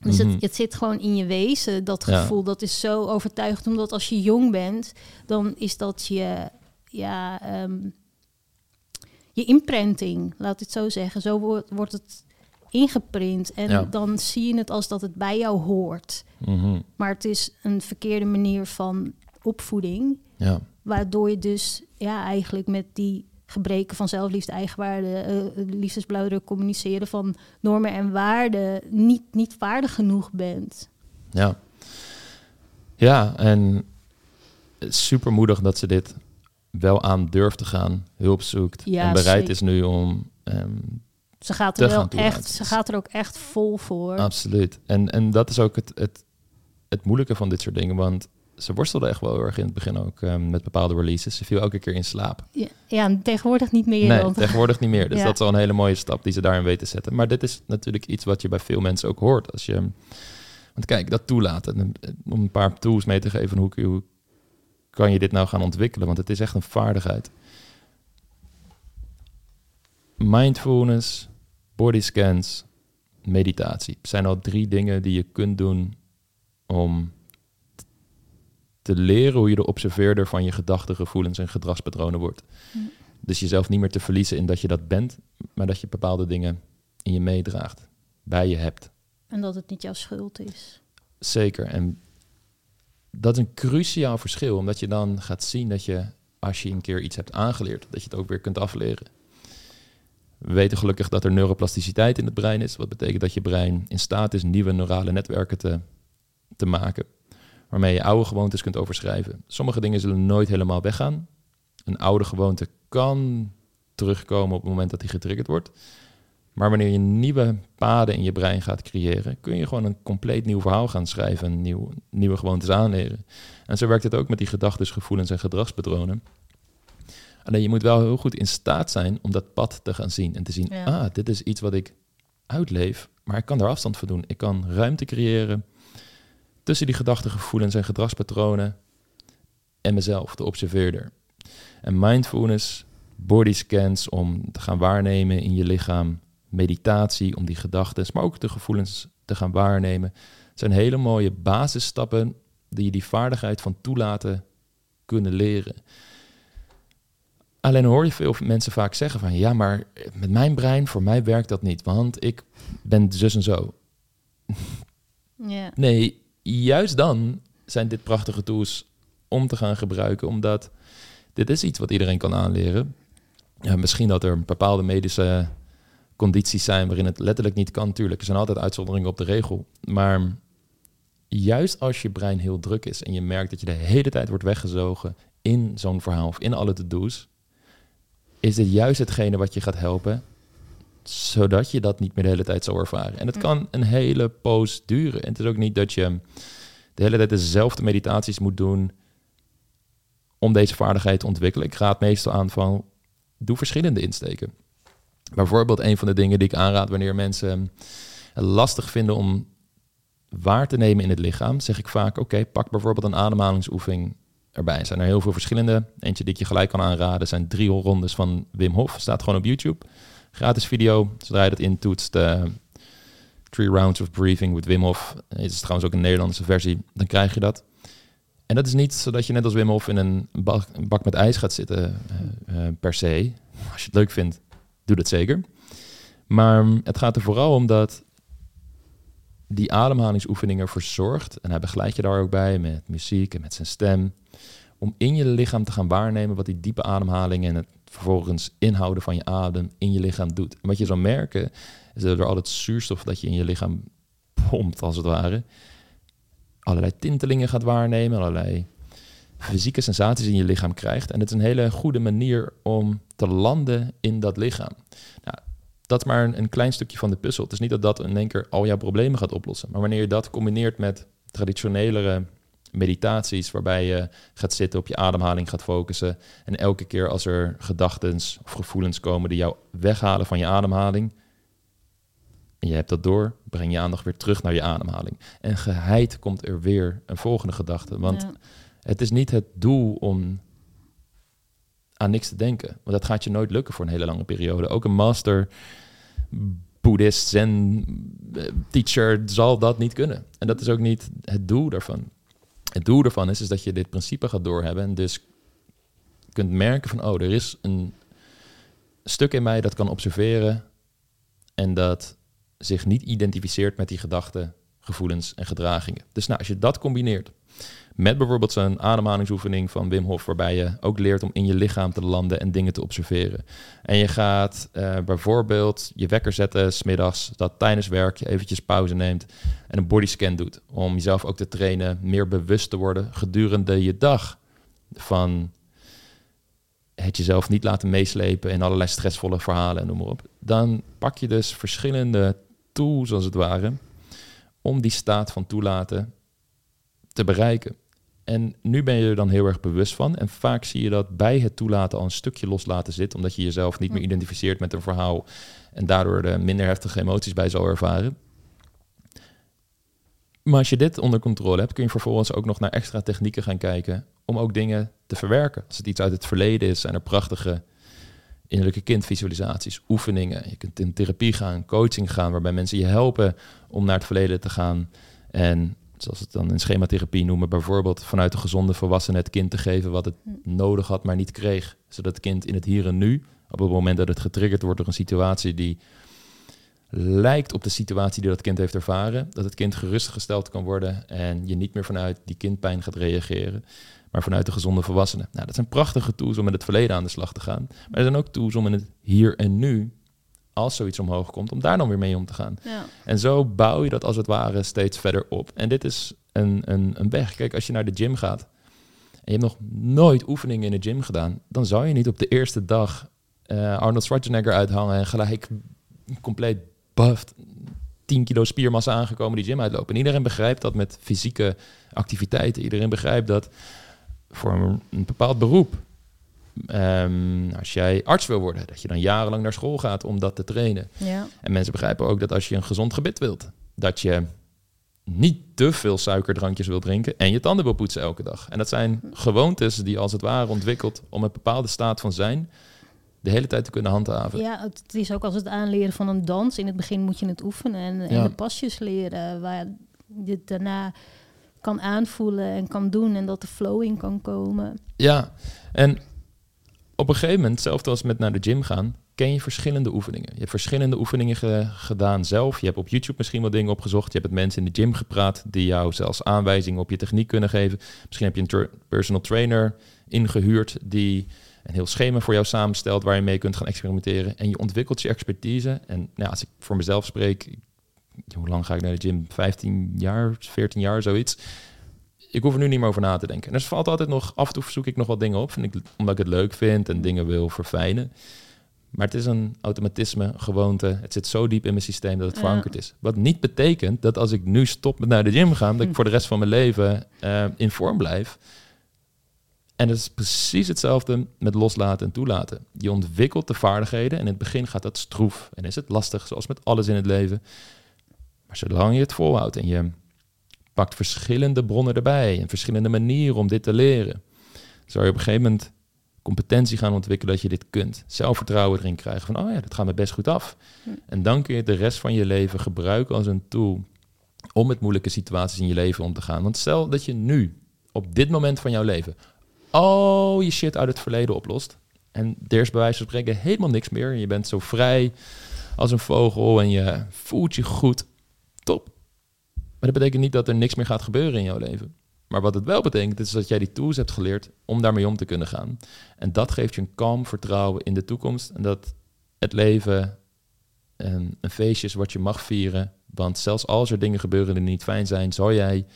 Dus het, het zit gewoon in je wezen, dat gevoel. Ja. Dat is zo overtuigend, omdat als je jong bent, dan is dat je... ja. Um, Je imprinting, laat ik het zo zeggen. Zo wordt, wordt het ingeprint. En ja. dan zie je het als dat het bij jou hoort. Mm-hmm. Maar het is een verkeerde manier van opvoeding. Ja. Waardoor je dus ja, eigenlijk met die gebreken van zelfliefde, eigenwaarde, uh, liefdesblauwdruk, communiceren van normen en waarden, niet, niet waardig genoeg bent. Ja, ja, en super moedig dat ze dit wel aan durft te gaan, hulp zoekt ja, en bereid zeker. is nu om um, ze gaat er wel echt, ze gaat er ook echt vol voor. Absoluut. En, en dat is ook het, het, het moeilijke van dit soort dingen, want ze worstelde echt wel heel erg in het begin ook um, met bepaalde releases. Ze viel elke keer in slaap. Ja, ja tegenwoordig niet meer. Nee, want... tegenwoordig niet meer. Dus ja. dat is al een hele mooie stap die ze daarin weet te zetten. Maar dit is natuurlijk iets wat je bij veel mensen ook hoort. Als je, want kijk, dat toelaten. Om een paar tools mee te geven, hoe, hoe kan je dit nou gaan ontwikkelen? Want het is echt een vaardigheid. Mindfulness, bodyscans, meditatie. Het zijn al drie dingen die je kunt doen om te leren hoe je de observeerder van je gedachten, gevoelens en gedragspatronen wordt. Mm. Dus jezelf niet meer te verliezen in dat je dat bent, maar dat je bepaalde dingen in je meedraagt, bij je hebt. En dat het niet jouw schuld is. Zeker. En dat is een cruciaal verschil, omdat je dan gaat zien dat je, als je een keer iets hebt aangeleerd, dat je het ook weer kunt afleren. We weten gelukkig dat er neuroplasticiteit in het brein is, wat betekent dat je brein in staat is nieuwe neurale netwerken te, te maken, waarmee je oude gewoontes kunt overschrijven. Sommige dingen zullen nooit helemaal weggaan. Een oude gewoonte kan terugkomen op het moment dat die getriggerd wordt. Maar wanneer je nieuwe paden in je brein gaat creëren, kun je gewoon een compleet nieuw verhaal gaan schrijven en nieuw, nieuwe gewoontes aanleren. En zo werkt het ook met die gedachten, gevoelens en gedragspatronen. Alleen je moet wel heel goed in staat zijn om dat pad te gaan zien. En te zien, ja. ah, dit is iets wat ik uitleef, maar ik kan daar afstand voor doen. Ik kan ruimte creëren tussen die gedachten, gevoelens en gedragspatronen en mezelf, de observeerder. En mindfulness, bodyscans om te gaan waarnemen in je lichaam, meditatie om die gedachten, maar ook de gevoelens te gaan waarnemen, zijn hele mooie basisstappen die je die vaardigheid van toelaten kunnen leren. Alleen hoor je veel mensen vaak zeggen van, ja, maar met mijn brein, voor mij werkt dat niet, want ik ben zus en zo. Yeah. Nee, juist dan zijn dit prachtige tools om te gaan gebruiken, omdat dit is iets wat iedereen kan aanleren. Ja, misschien dat er bepaalde medische condities zijn waarin het letterlijk niet kan. Tuurlijk, er zijn altijd uitzonderingen op de regel. Maar juist als je brein heel druk is en je merkt dat je de hele tijd wordt weggezogen in zo'n verhaal of in alle to-do's, is dit juist hetgene wat je gaat helpen, zodat je dat niet meer de hele tijd zal ervaren. En het kan een hele poos duren. En het is ook niet dat je de hele tijd dezelfde meditaties moet doen om deze vaardigheid te ontwikkelen. Ik raad meestal aan van, doe verschillende insteken. Bijvoorbeeld een van de dingen die ik aanraad wanneer mensen het lastig vinden om waar te nemen in het lichaam, zeg ik vaak, oké, okay, pak bijvoorbeeld een ademhalingsoefening erbij. Er zijn er heel veel verschillende. Eentje die ik je gelijk kan aanraden zijn drie rondes van Wim Hof. Staat gewoon op YouTube. Gratis video, zodra je dat intoetst. Uh, Three Rounds of Breathing with Wim Hof. Is trouwens ook een Nederlandse versie. Dan krijg je dat. En dat is niet zodat je net als Wim Hof in een bak, een bak met ijs gaat zitten. Uh, uh, per se. Als je het leuk vindt, doe dat zeker. Maar het gaat er vooral om dat die ademhalingsoefening ervoor zorgt. En hij begeleidt je daar ook bij met muziek en met zijn stem. Om in je lichaam te gaan waarnemen wat die diepe ademhaling en het vervolgens inhouden van je adem in je lichaam doet. En wat je zal merken, is dat er al het zuurstof dat je in je lichaam pompt, als het ware, allerlei tintelingen gaat waarnemen, allerlei fysieke sensaties in je lichaam krijgt. En het is een hele goede manier om te landen in dat lichaam. Nou, dat is maar een, een klein stukje van de puzzel. Het is niet dat dat in één keer al jouw problemen gaat oplossen. Maar wanneer je dat combineert met traditionelere meditaties waarbij je gaat zitten, op je ademhaling gaat focussen en elke keer als er gedachten of gevoelens komen die jou weghalen van je ademhaling en je hebt dat door, breng je aandacht weer terug naar je ademhaling. En geheid komt er weer een volgende gedachte, want ja. het is niet het doel om aan niks te denken, want dat gaat je nooit lukken voor een hele lange periode. Ook een master boeddhist, zen teacher zal dat niet kunnen. En dat is ook niet het doel daarvan. Het doel ervan is, is dat je dit principe gaat doorhebben en dus kunt merken van, oh, er is een stuk in mij dat kan observeren en dat zich niet identificeert met die gedachten, gevoelens en gedragingen. Dus nou, als je dat combineert met bijvoorbeeld zo'n ademhalingsoefening van Wim Hof, waarbij je ook leert om in je lichaam te landen en dingen te observeren. En je gaat uh, bijvoorbeeld je wekker zetten 's middags, dat tijdens werk je eventjes pauze neemt en een bodyscan doet. Om jezelf ook te trainen, meer bewust te worden gedurende je dag van het jezelf niet laten meeslepen in allerlei stressvolle verhalen en noem maar op. Dan pak je dus verschillende tools als het ware om die staat van toelaten te bereiken. En nu ben je er dan heel erg bewust van. En vaak zie je dat bij het toelaten al een stukje loslaten zit, omdat je jezelf niet meer identificeert met een verhaal en daardoor de minder heftige emoties bij zal ervaren. Maar als je dit onder controle hebt, kun je vervolgens ook nog naar extra technieken gaan kijken om ook dingen te verwerken. Als het iets uit het verleden is, zijn er prachtige innerlijke kindvisualisaties, oefeningen. Je kunt in therapie gaan, coaching gaan, waarbij mensen je helpen om naar het verleden te gaan en, zoals we het dan in schematherapie noemen, bijvoorbeeld vanuit de gezonde volwassenen het kind te geven wat het nodig had, maar niet kreeg. Zodat het kind in het hier en nu, op het moment dat het getriggerd wordt door een situatie die lijkt op de situatie die dat kind heeft ervaren, dat het kind gerustgesteld kan worden en je niet meer vanuit die kindpijn gaat reageren, maar vanuit de gezonde volwassenen. Nou, dat zijn prachtige tools om met het verleden aan de slag te gaan. Maar er zijn ook tools om in het hier en nu, als zoiets omhoog komt, om daar dan weer mee om te gaan. Ja. En zo bouw je dat als het ware steeds verder op. En dit is een, een, een weg. Kijk, als je naar de gym gaat en je hebt nog nooit oefeningen in de gym gedaan, dan zou je niet op de eerste dag uh, Arnold Schwarzenegger uithangen en gelijk compleet buffed tien kilo spiermassa aangekomen die gym uitlopen. En iedereen begrijpt dat met fysieke activiteiten. Iedereen begrijpt dat voor een, een bepaald beroep. Um, als jij arts wil worden, dat je dan jarenlang naar school gaat om dat te trainen. Ja. En mensen begrijpen ook dat als je een gezond gebit wilt, dat je niet te veel suikerdrankjes wil drinken en je tanden wil poetsen elke dag. En dat zijn gewoontes die als het ware ontwikkeld om een bepaalde staat van zijn de hele tijd te kunnen handhaven. Ja, het is ook als het aanleren van een dans. In het begin moet je het oefenen en, ja. en de pasjes leren waar je daarna kan aanvoelen en kan doen en dat de flow in kan komen. Ja, en op een gegeven moment, hetzelfde als met naar de gym gaan, ken je verschillende oefeningen. Je hebt verschillende oefeningen ge- gedaan zelf. Je hebt op YouTube misschien wel dingen opgezocht. Je hebt met mensen in de gym gepraat die jou zelfs aanwijzingen op je techniek kunnen geven. Misschien heb je een tra- personal trainer ingehuurd die een heel schema voor jou samenstelt waar je mee kunt gaan experimenteren. En je ontwikkelt je expertise. En nou, als ik voor mezelf spreek, hoe lang ga ik naar de gym? vijftien jaar, veertien jaar, zoiets. Ik hoef er nu niet meer over na te denken. En er valt altijd nog, af en toe zoek ik nog wat dingen op, vind ik, omdat ik het leuk vind en dingen wil verfijnen. Maar het is een automatisme, een gewoonte. Het zit zo diep in mijn systeem dat het ja. verankerd is. Wat niet betekent dat als ik nu stop met naar de gym gaan, dat ik voor de rest van mijn leven uh, in vorm blijf. En dat is precies hetzelfde met loslaten en toelaten. Je ontwikkelt de vaardigheden en in het begin gaat dat stroef. En is het lastig, zoals met alles in het leven. Maar zolang je het volhoudt en je pakt verschillende bronnen erbij en verschillende manieren om dit te leren, zou je op een gegeven moment competentie gaan ontwikkelen dat je dit kunt. Zelfvertrouwen erin krijgen van, oh ja, dat gaat me best goed af. Hm. En dan kun je de rest van je leven gebruiken als een tool om met moeilijke situaties in je leven om te gaan. Want stel dat je nu, op dit moment van jouw leven, al je shit uit het verleden oplost en er is bij wijze van spreken helemaal niks meer en je bent zo vrij als een vogel en je voelt je goed, top. Maar dat betekent niet dat er niks meer gaat gebeuren in jouw leven. Maar wat het wel betekent, is dat jij die tools hebt geleerd om daarmee om te kunnen gaan. En dat geeft je een kalm vertrouwen in de toekomst. En dat het leven een, een feestje is wat je mag vieren. Want zelfs als er dingen gebeuren die niet fijn zijn, zal jij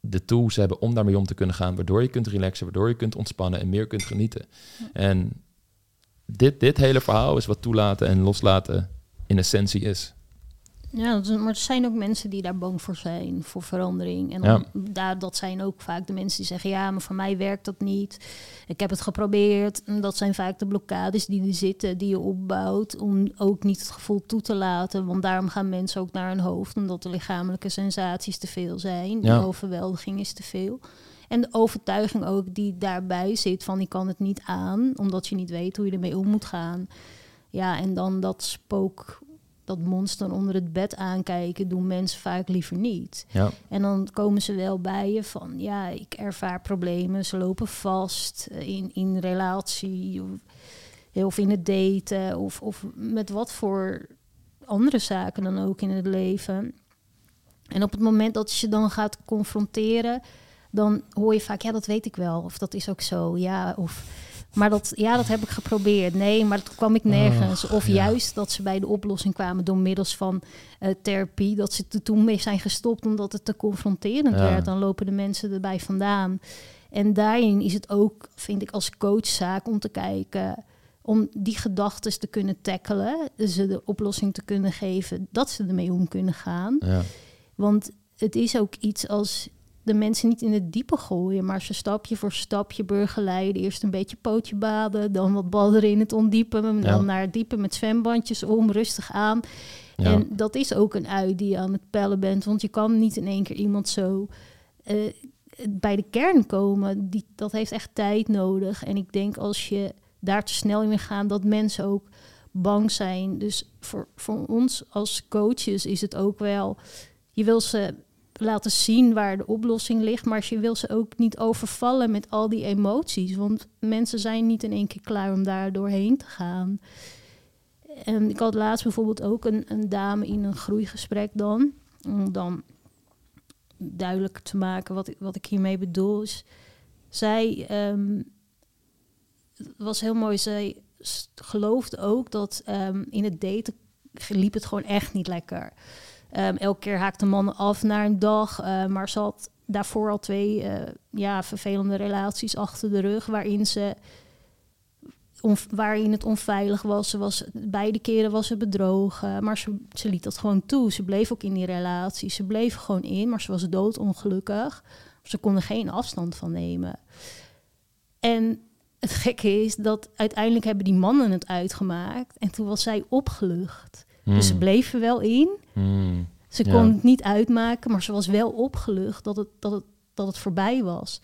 de tools hebben om daarmee om te kunnen gaan. Waardoor je kunt relaxen, waardoor je kunt ontspannen en meer kunt genieten. En dit, dit hele verhaal is wat toelaten en loslaten in essentie is. Ja, maar er zijn ook mensen die daar bang voor zijn, voor verandering. En dan, ja. daar, dat zijn ook vaak de mensen die zeggen, ja, maar voor mij werkt dat niet. Ik heb het geprobeerd. En dat zijn vaak de blokkades die er zitten, die je opbouwt, om ook niet het gevoel toe te laten. Want daarom gaan mensen ook naar hun hoofd, omdat de lichamelijke sensaties te veel zijn. Ja. De overweldiging is te veel. En de overtuiging ook die daarbij zit van, ik kan het niet aan, omdat je niet weet hoe je ermee om moet gaan. Ja, en dan dat spook, dat monster onder het bed aankijken, doen mensen vaak liever niet. Ja. En dan komen ze wel bij je van, ja, ik ervaar problemen, ze lopen vast in, in relatie of in het daten of, of met wat voor andere zaken dan ook in het leven. En op het moment dat je dan gaat confronteren, dan hoor je vaak, ja, dat weet ik wel. Of dat is ook zo, ja. Of, maar dat, ja, dat heb ik geprobeerd. Nee, maar toen kwam ik nergens. Of ja. Juist dat ze bij de oplossing kwamen door middels van uh, therapie. Dat ze er toen mee zijn gestopt omdat het te confronterend ja. werd. Dan lopen de mensen erbij vandaan. En daarin is het ook, vind ik, als coachzaak om te kijken, om die gedachten te kunnen tackelen, ze de oplossing te kunnen geven, dat ze ermee om kunnen gaan. Ja. Want het is ook iets als de mensen niet in het diepe gooien, maar ze stapje voor stapje burgerleiden. Eerst een beetje pootje baden, dan wat badderen in het ondiepe, dan ja. naar het diepe met zwembandjes om, rustig aan. Ja. En dat is ook een ui die je aan het pellen bent, want je kan niet in één keer iemand zo uh, bij de kern komen. Die, dat heeft echt tijd nodig. En ik denk als je daar te snel in wil gaan, dat mensen ook bang zijn. Dus voor, voor ons als coaches is het ook wel, je wil ze laten zien waar de oplossing ligt, maar je wil ze ook niet overvallen met al die emoties. Want mensen zijn niet in één keer klaar om daar doorheen te gaan. En ik had laatst bijvoorbeeld ook een, een dame in een groeigesprek dan. Om dan duidelijk te maken wat ik, wat ik hiermee bedoel. Is, zij, um, het was heel mooi, zij geloofde ook dat um, in het daten liep het gewoon echt niet lekker. Um, elke keer haakte mannen af na een dag. Uh, maar ze had daarvoor al twee uh, ja, vervelende relaties achter de rug. Waarin, ze onv- waarin het onveilig was. Ze was. Beide keren was ze bedrogen. Maar ze, ze liet dat gewoon toe. Ze bleef ook in die relatie. Ze bleef gewoon in. Maar ze was doodongelukkig. Ze kon er geen afstand van nemen. En het gekke is dat uiteindelijk hebben die mannen het uitgemaakt. En toen was zij opgelucht. Mm. Dus ze bleef er wel in. Mm. Ze kon ja. het niet uitmaken, maar ze was wel opgelucht dat het, dat het, dat het voorbij was.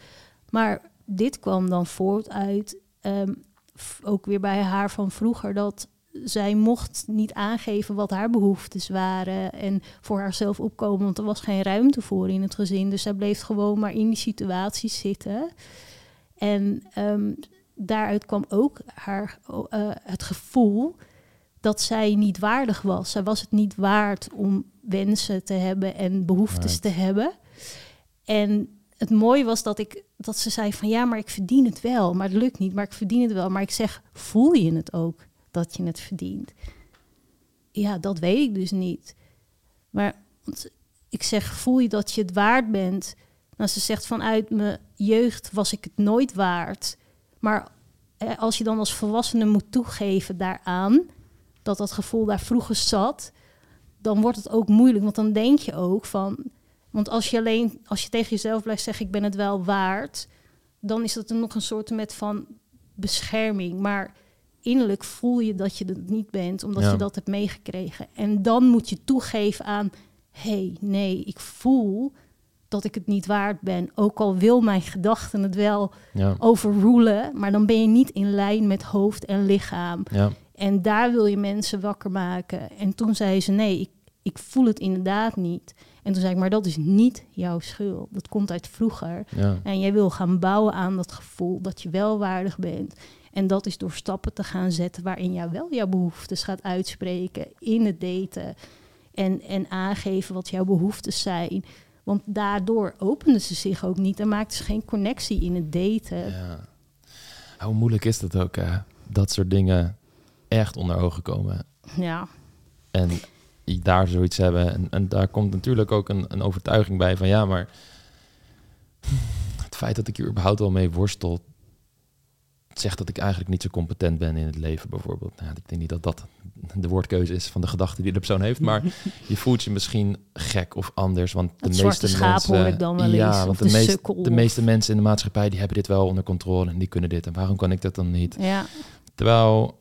Maar dit kwam dan voort uit, um, f- ook weer bij haar van vroeger, dat zij mocht niet aangeven wat haar behoeftes waren en voor haarzelf opkomen, want er was geen ruimte voor in het gezin. Dus zij bleef gewoon maar in die situatie zitten. En um, daaruit kwam ook haar, uh, het gevoel dat zij niet waardig was. Zij was het niet waard om wensen te hebben en behoeftes right. te hebben. En het mooie was dat ik dat ze zei van ja, maar ik verdien het wel. Maar het lukt niet, maar ik verdien het wel. Maar ik zeg, voel je het ook dat je het verdient? Ja, dat weet ik dus niet. Maar ik zeg, voel je dat je het waard bent? Nou, ze zegt, vanuit mijn jeugd was ik het nooit waard. Maar eh, als je dan als volwassene moet toegeven daaraan, dat dat gevoel daar vroeger zat, dan wordt het ook moeilijk. Want dan denk je ook van, want als je alleen, als je tegen jezelf blijft zeggen, ik ben het wel waard, dan is dat er nog een soort met van bescherming. Maar innerlijk voel je dat je het niet bent, omdat ja. je dat hebt meegekregen. En dan moet je toegeven aan, hé, hey, nee, ik voel dat ik het niet waard ben. Ook al wil mijn gedachten het wel ja. overrulen, maar dan ben je niet in lijn met hoofd en lichaam. Ja. En daar wil je mensen wakker maken. En toen zei ze, nee, ik, ik voel het inderdaad niet. En toen zei ik, maar dat is niet jouw schuld. Dat komt uit vroeger. Ja. En jij wil gaan bouwen aan dat gevoel dat je wel waardig bent. En dat is door stappen te gaan zetten waarin jij wel jouw behoeftes gaat uitspreken in het daten. En, en aangeven wat jouw behoeftes zijn. Want daardoor openden ze zich ook niet en maakten ze geen connectie in het daten. Ja. Hoe moeilijk is dat ook, hè? Dat soort dingen echt onder ogen komen. Ja. En daar zoiets hebben. En, en daar komt natuurlijk ook een, een overtuiging bij van ja, maar het feit dat ik hier überhaupt wel mee worstel, zegt dat ik eigenlijk niet zo competent ben in het leven bijvoorbeeld. Nou, ik denk niet dat dat de woordkeuze is van de gedachte die de persoon heeft, maar je voelt je misschien gek of anders, want de het meeste schaap mensen, hoor ik dan wel eens, ja, want de, de, meest, de meeste mensen in de maatschappij die hebben dit wel onder controle en die kunnen dit en waarom kan ik dat dan niet? Ja. Terwijl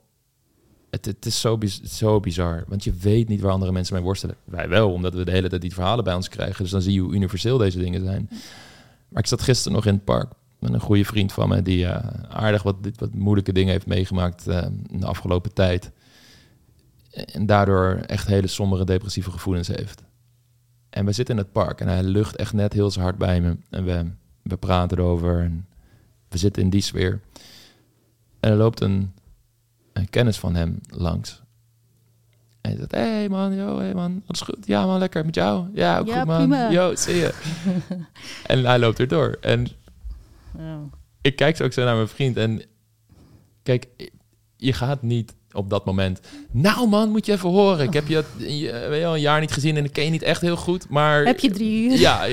Het, het is zo, biz- zo bizar, want je weet niet waar andere mensen mee worstelen. Wij wel, omdat we de hele tijd die verhalen bij ons krijgen. Dus dan zie je hoe universeel deze dingen zijn. Maar ik zat gisteren nog in het park met een goede vriend van me die uh, aardig wat, wat moeilijke dingen heeft meegemaakt uh, in de afgelopen tijd. En daardoor echt hele sombere, depressieve gevoelens heeft. En we zitten in het park en hij lucht echt net heel zijn hart bij me. En we, we praten erover en we zitten in die sfeer. En er loopt een... een kennis van hem langs. En je zegt, hé hey man, yo, hey man, alles goed? Ja man, lekker, met jou? Ja, ook ja, goed man. Prima. Yo, zie je. En hij loopt er door. En ja. Ik kijk zo ook zo naar mijn vriend. En kijk, je gaat niet op dat moment... Nou man, moet je even horen. Ik heb je, je weet je al, een jaar niet gezien en ik ken je niet echt heel goed. Maar heb je drie uur? Ja,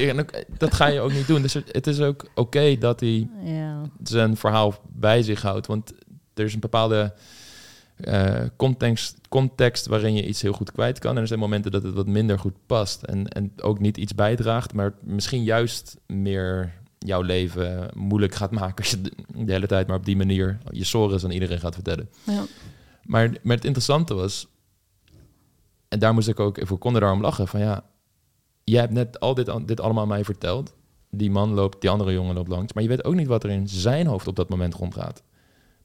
dat ga je ook niet doen. Dus het is ook oké okay dat hij ja. zijn verhaal bij zich houdt. Want er is een bepaalde... Uh, context, context waarin je iets heel goed kwijt kan. En er zijn momenten dat het wat minder goed past. En, en ook niet iets bijdraagt, maar misschien juist meer jouw leven moeilijk gaat maken als je de, de hele tijd maar op die manier je sores aan iedereen gaat vertellen. Ja. Maar, maar het interessante was, en daar moest ik ook, ik kon er daarom lachen, van ja, jij hebt net al dit, dit allemaal aan mij verteld. Die man loopt, die andere jongen loopt langs, maar je weet ook niet wat er in zijn hoofd op dat moment rondgaat.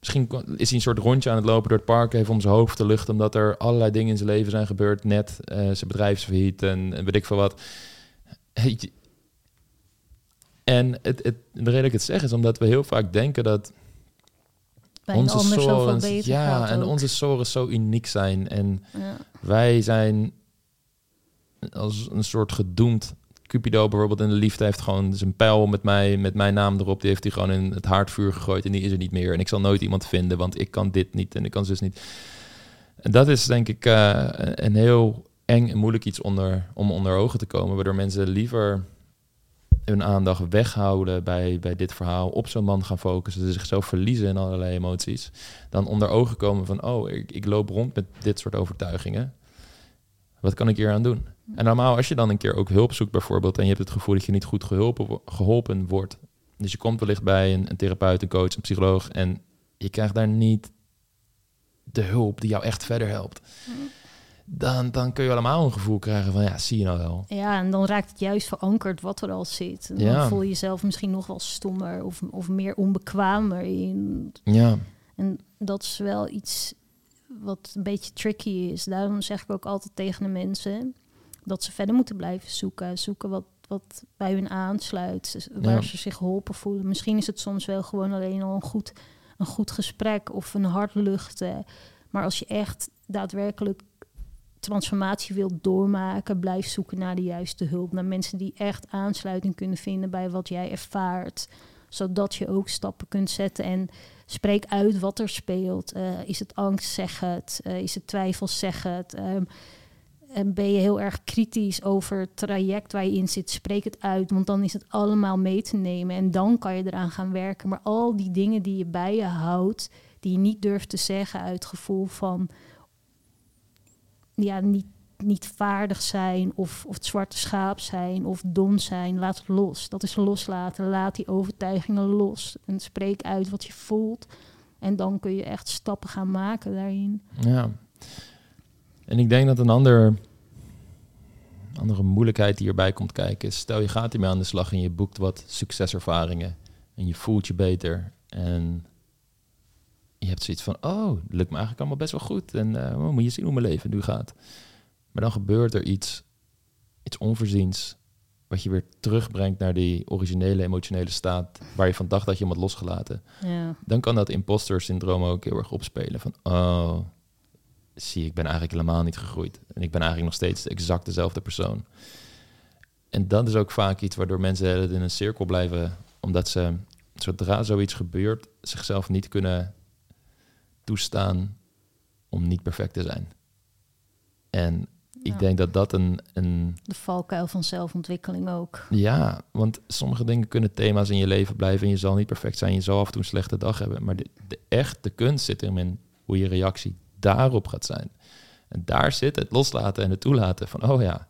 Misschien is hij een soort rondje aan het lopen door het park, even om zijn hoofd te luchten, omdat er allerlei dingen in zijn leven zijn gebeurd. Net uh, zijn bedrijfsverhiet en, en weet ik veel wat. En het, het, de reden dat ik het zeg is omdat we heel vaak denken dat bijna onze sorens, ja, en ook. onze sorens zo uniek zijn. En ja. wij zijn als een soort gedoemd. Cupido bijvoorbeeld in de liefde heeft gewoon zijn pijl met mij, met mijn naam erop. Die heeft hij gewoon in het haardvuur gegooid en die is er niet meer. En ik zal nooit iemand vinden, want ik kan dit niet en ik kan dus niet. En dat is denk ik uh, een heel eng en moeilijk iets onder, om onder ogen te komen. Waardoor mensen liever hun aandacht weghouden bij, bij dit verhaal. Op zo'n man gaan focussen, dus zichzelf verliezen in allerlei emoties. Dan onder ogen komen van, oh, ik, ik loop rond met dit soort overtuigingen. Wat kan ik hier aan doen? En normaal, als je dan een keer ook hulp zoekt bijvoorbeeld... en je hebt het gevoel dat je niet goed geholpen, geholpen wordt... dus je komt wellicht bij een, een therapeut, een coach, een psycholoog... en je krijgt daar niet de hulp die jou echt verder helpt... Dan, dan kun je allemaal een gevoel krijgen van... ja, zie je nou wel. Ja, en dan raakt het juist verankerd wat er al zit. En dan ja. voel je jezelf misschien nog wel stommer... of, of meer onbekwamer in. Ja. En dat is wel iets wat een beetje tricky is. Daarom zeg ik ook altijd tegen de mensen... dat ze verder moeten blijven zoeken. Zoeken wat, wat bij hun aansluit. Waar ja. ze zich geholpen voelen. Misschien is het soms wel gewoon alleen al een goed, een goed gesprek. Of een hart luchten. Maar als je echt daadwerkelijk transformatie wilt doormaken... blijf zoeken naar de juiste hulp. Naar mensen die echt aansluiting kunnen vinden bij wat jij ervaart. Zodat je ook stappen kunt zetten. En spreek uit wat er speelt. Uh, is het angst, zeg het. Uh, is het twijfel, zeg het. Um, En ben je heel erg kritisch over het traject waar je in zit, spreek het uit. Want dan is het allemaal mee te nemen en dan kan je eraan gaan werken. Maar al die dingen die je bij je houdt, die je niet durft te zeggen uit het gevoel van... ja, niet, niet vaardig zijn of, of het zwarte schaap zijn of dom zijn, laat het los. Dat is loslaten, laat die overtuigingen los. En spreek uit wat je voelt en dan kun je echt stappen gaan maken daarin. Ja. En ik denk dat een ander, andere moeilijkheid die hierbij komt kijken is... stel je gaat hiermee aan de slag en je boekt wat succeservaringen... en je voelt je beter en je hebt zoiets van... oh, het lukt me eigenlijk allemaal best wel goed en uh, moet je zien hoe mijn leven nu gaat. Maar dan gebeurt er iets, iets onvoorziens... wat je weer terugbrengt naar die originele emotionele staat... waar je van dacht dat je hem had losgelaten. Ja. Dan kan dat imposter syndroom ook heel erg opspelen van... oh. Zie, ik ben eigenlijk helemaal niet gegroeid. En ik ben eigenlijk nog steeds exact dezelfde persoon. En dat is ook vaak iets waardoor mensen in een cirkel blijven... omdat ze, zodra zoiets gebeurt... zichzelf niet kunnen toestaan om niet perfect te zijn. En ik ja. denk dat dat een, een... de valkuil van zelfontwikkeling ook. Ja, want sommige dingen kunnen thema's in je leven blijven... en je zal niet perfect zijn, je zal af en toe een slechte dag hebben. Maar de, de echte kunst zit erin in hoe je reactie... daarop gaat zijn. En daar zit het loslaten en het toelaten van, oh ja,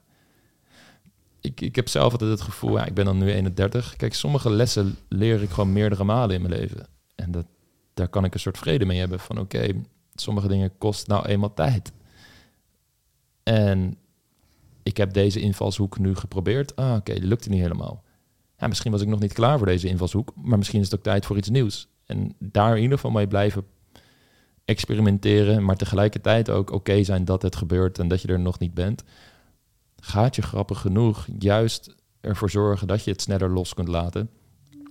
ik, ik heb zelf altijd het gevoel, ja, ik ben dan nu eenendertig. Kijk, sommige lessen leer ik gewoon meerdere malen in mijn leven. En dat, daar kan ik een soort vrede mee hebben van, oké, okay, sommige dingen kost nou eenmaal tijd. En ik heb deze invalshoek nu geprobeerd. Ah, oké, okay, lukt het niet helemaal. Ja, misschien was ik nog niet klaar voor deze invalshoek, maar misschien is het ook tijd voor iets nieuws. En daar in ieder geval mee blijven experimenteren, maar tegelijkertijd ook oké okay zijn dat het gebeurt en dat je er nog niet bent, gaat je grappig genoeg juist ervoor zorgen dat je het sneller los kunt laten.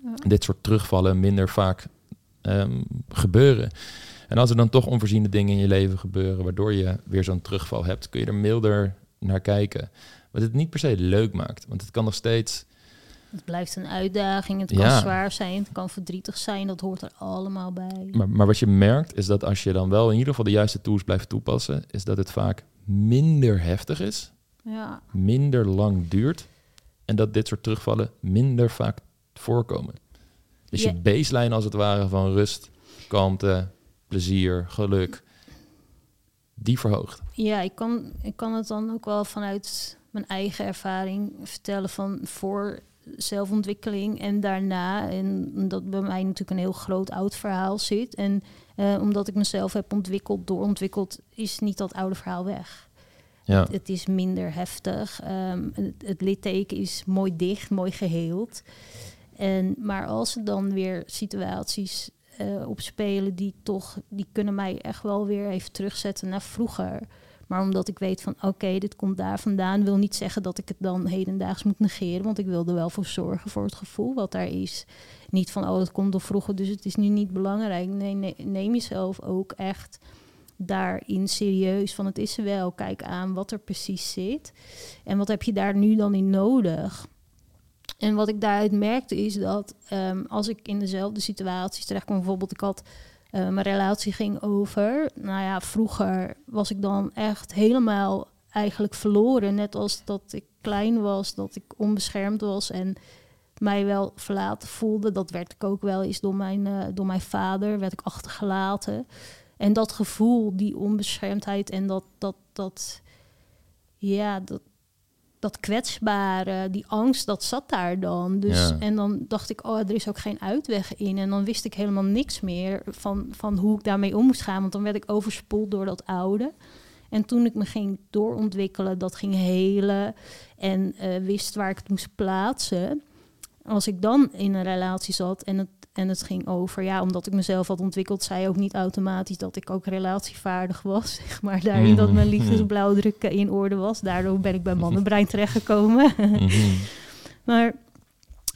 Ja. Dit soort terugvallen minder vaak um, gebeuren. En als er dan toch onvoorziene dingen in je leven gebeuren, waardoor je weer zo'n terugval hebt, kun je er milder naar kijken. Wat het niet per se leuk maakt, want het kan nog steeds... Het blijft een uitdaging, het kan ja. zwaar zijn, het kan verdrietig zijn, dat hoort er allemaal bij. Maar, maar wat je merkt is dat als je dan wel in ieder geval de juiste tools blijft toepassen, is dat het vaak minder heftig is, ja. minder lang duurt en dat dit soort terugvallen minder vaak voorkomen. Dus ja. je baseline als het ware van rust, kalmte, plezier, geluk, die verhoogt. Ja, ik kan, ik kan het dan ook wel vanuit mijn eigen ervaring vertellen van voor... zelfontwikkeling en daarna, en dat bij mij natuurlijk een heel groot oud verhaal zit. En uh, omdat ik mezelf heb ontwikkeld, doorontwikkeld, is niet dat oude verhaal weg. Ja. Het, het is minder heftig. Um, het, het litteken is mooi dicht, mooi geheeld. En, maar als er dan weer situaties uh, opspelen die toch, die kunnen mij echt wel weer even terugzetten naar vroeger. Maar omdat ik weet van oké, okay, dit komt daar vandaan, wil niet zeggen dat ik het dan hedendaags moet negeren. Want ik wil er wel voor zorgen voor het gevoel wat daar is. Niet van oh, dat komt door vroeger, dus het is nu niet belangrijk. Nee, nee, neem jezelf ook echt daarin serieus. Van het is er wel, kijk aan wat er precies zit. En wat heb je daar nu dan in nodig? En wat ik daaruit merkte is dat um, als ik in dezelfde situaties terechtkom, bijvoorbeeld ik had... Uh, mijn relatie ging over. Nou ja, vroeger was ik dan echt helemaal eigenlijk verloren. Net als dat ik klein was, dat ik onbeschermd was en mij wel verlaten voelde. Dat werd ik ook wel eens door mijn, uh, door mijn vader, werd ik achtergelaten. En dat gevoel, die onbeschermdheid en dat, dat, dat, ja, dat, dat kwetsbare, die angst, dat zat daar dan. Dus, ja. En dan dacht ik, oh, er is ook geen uitweg in. En dan wist ik helemaal niks meer van, van hoe ik daarmee om moest gaan. Want dan werd ik overspoeld door dat oude. En toen ik me ging doorontwikkelen, dat ging helen... en uh, wist waar ik het moest plaatsen. Als ik dan in een relatie zat en het, en het ging over... ja, omdat ik mezelf had ontwikkeld... zei ook niet automatisch dat ik ook relatievaardig was. Zeg maar daarin mm-hmm. dat mijn liefdesblauwdruk in orde was. Daardoor ben ik bij Mannenbrein terechtgekomen. Mm-hmm. Maar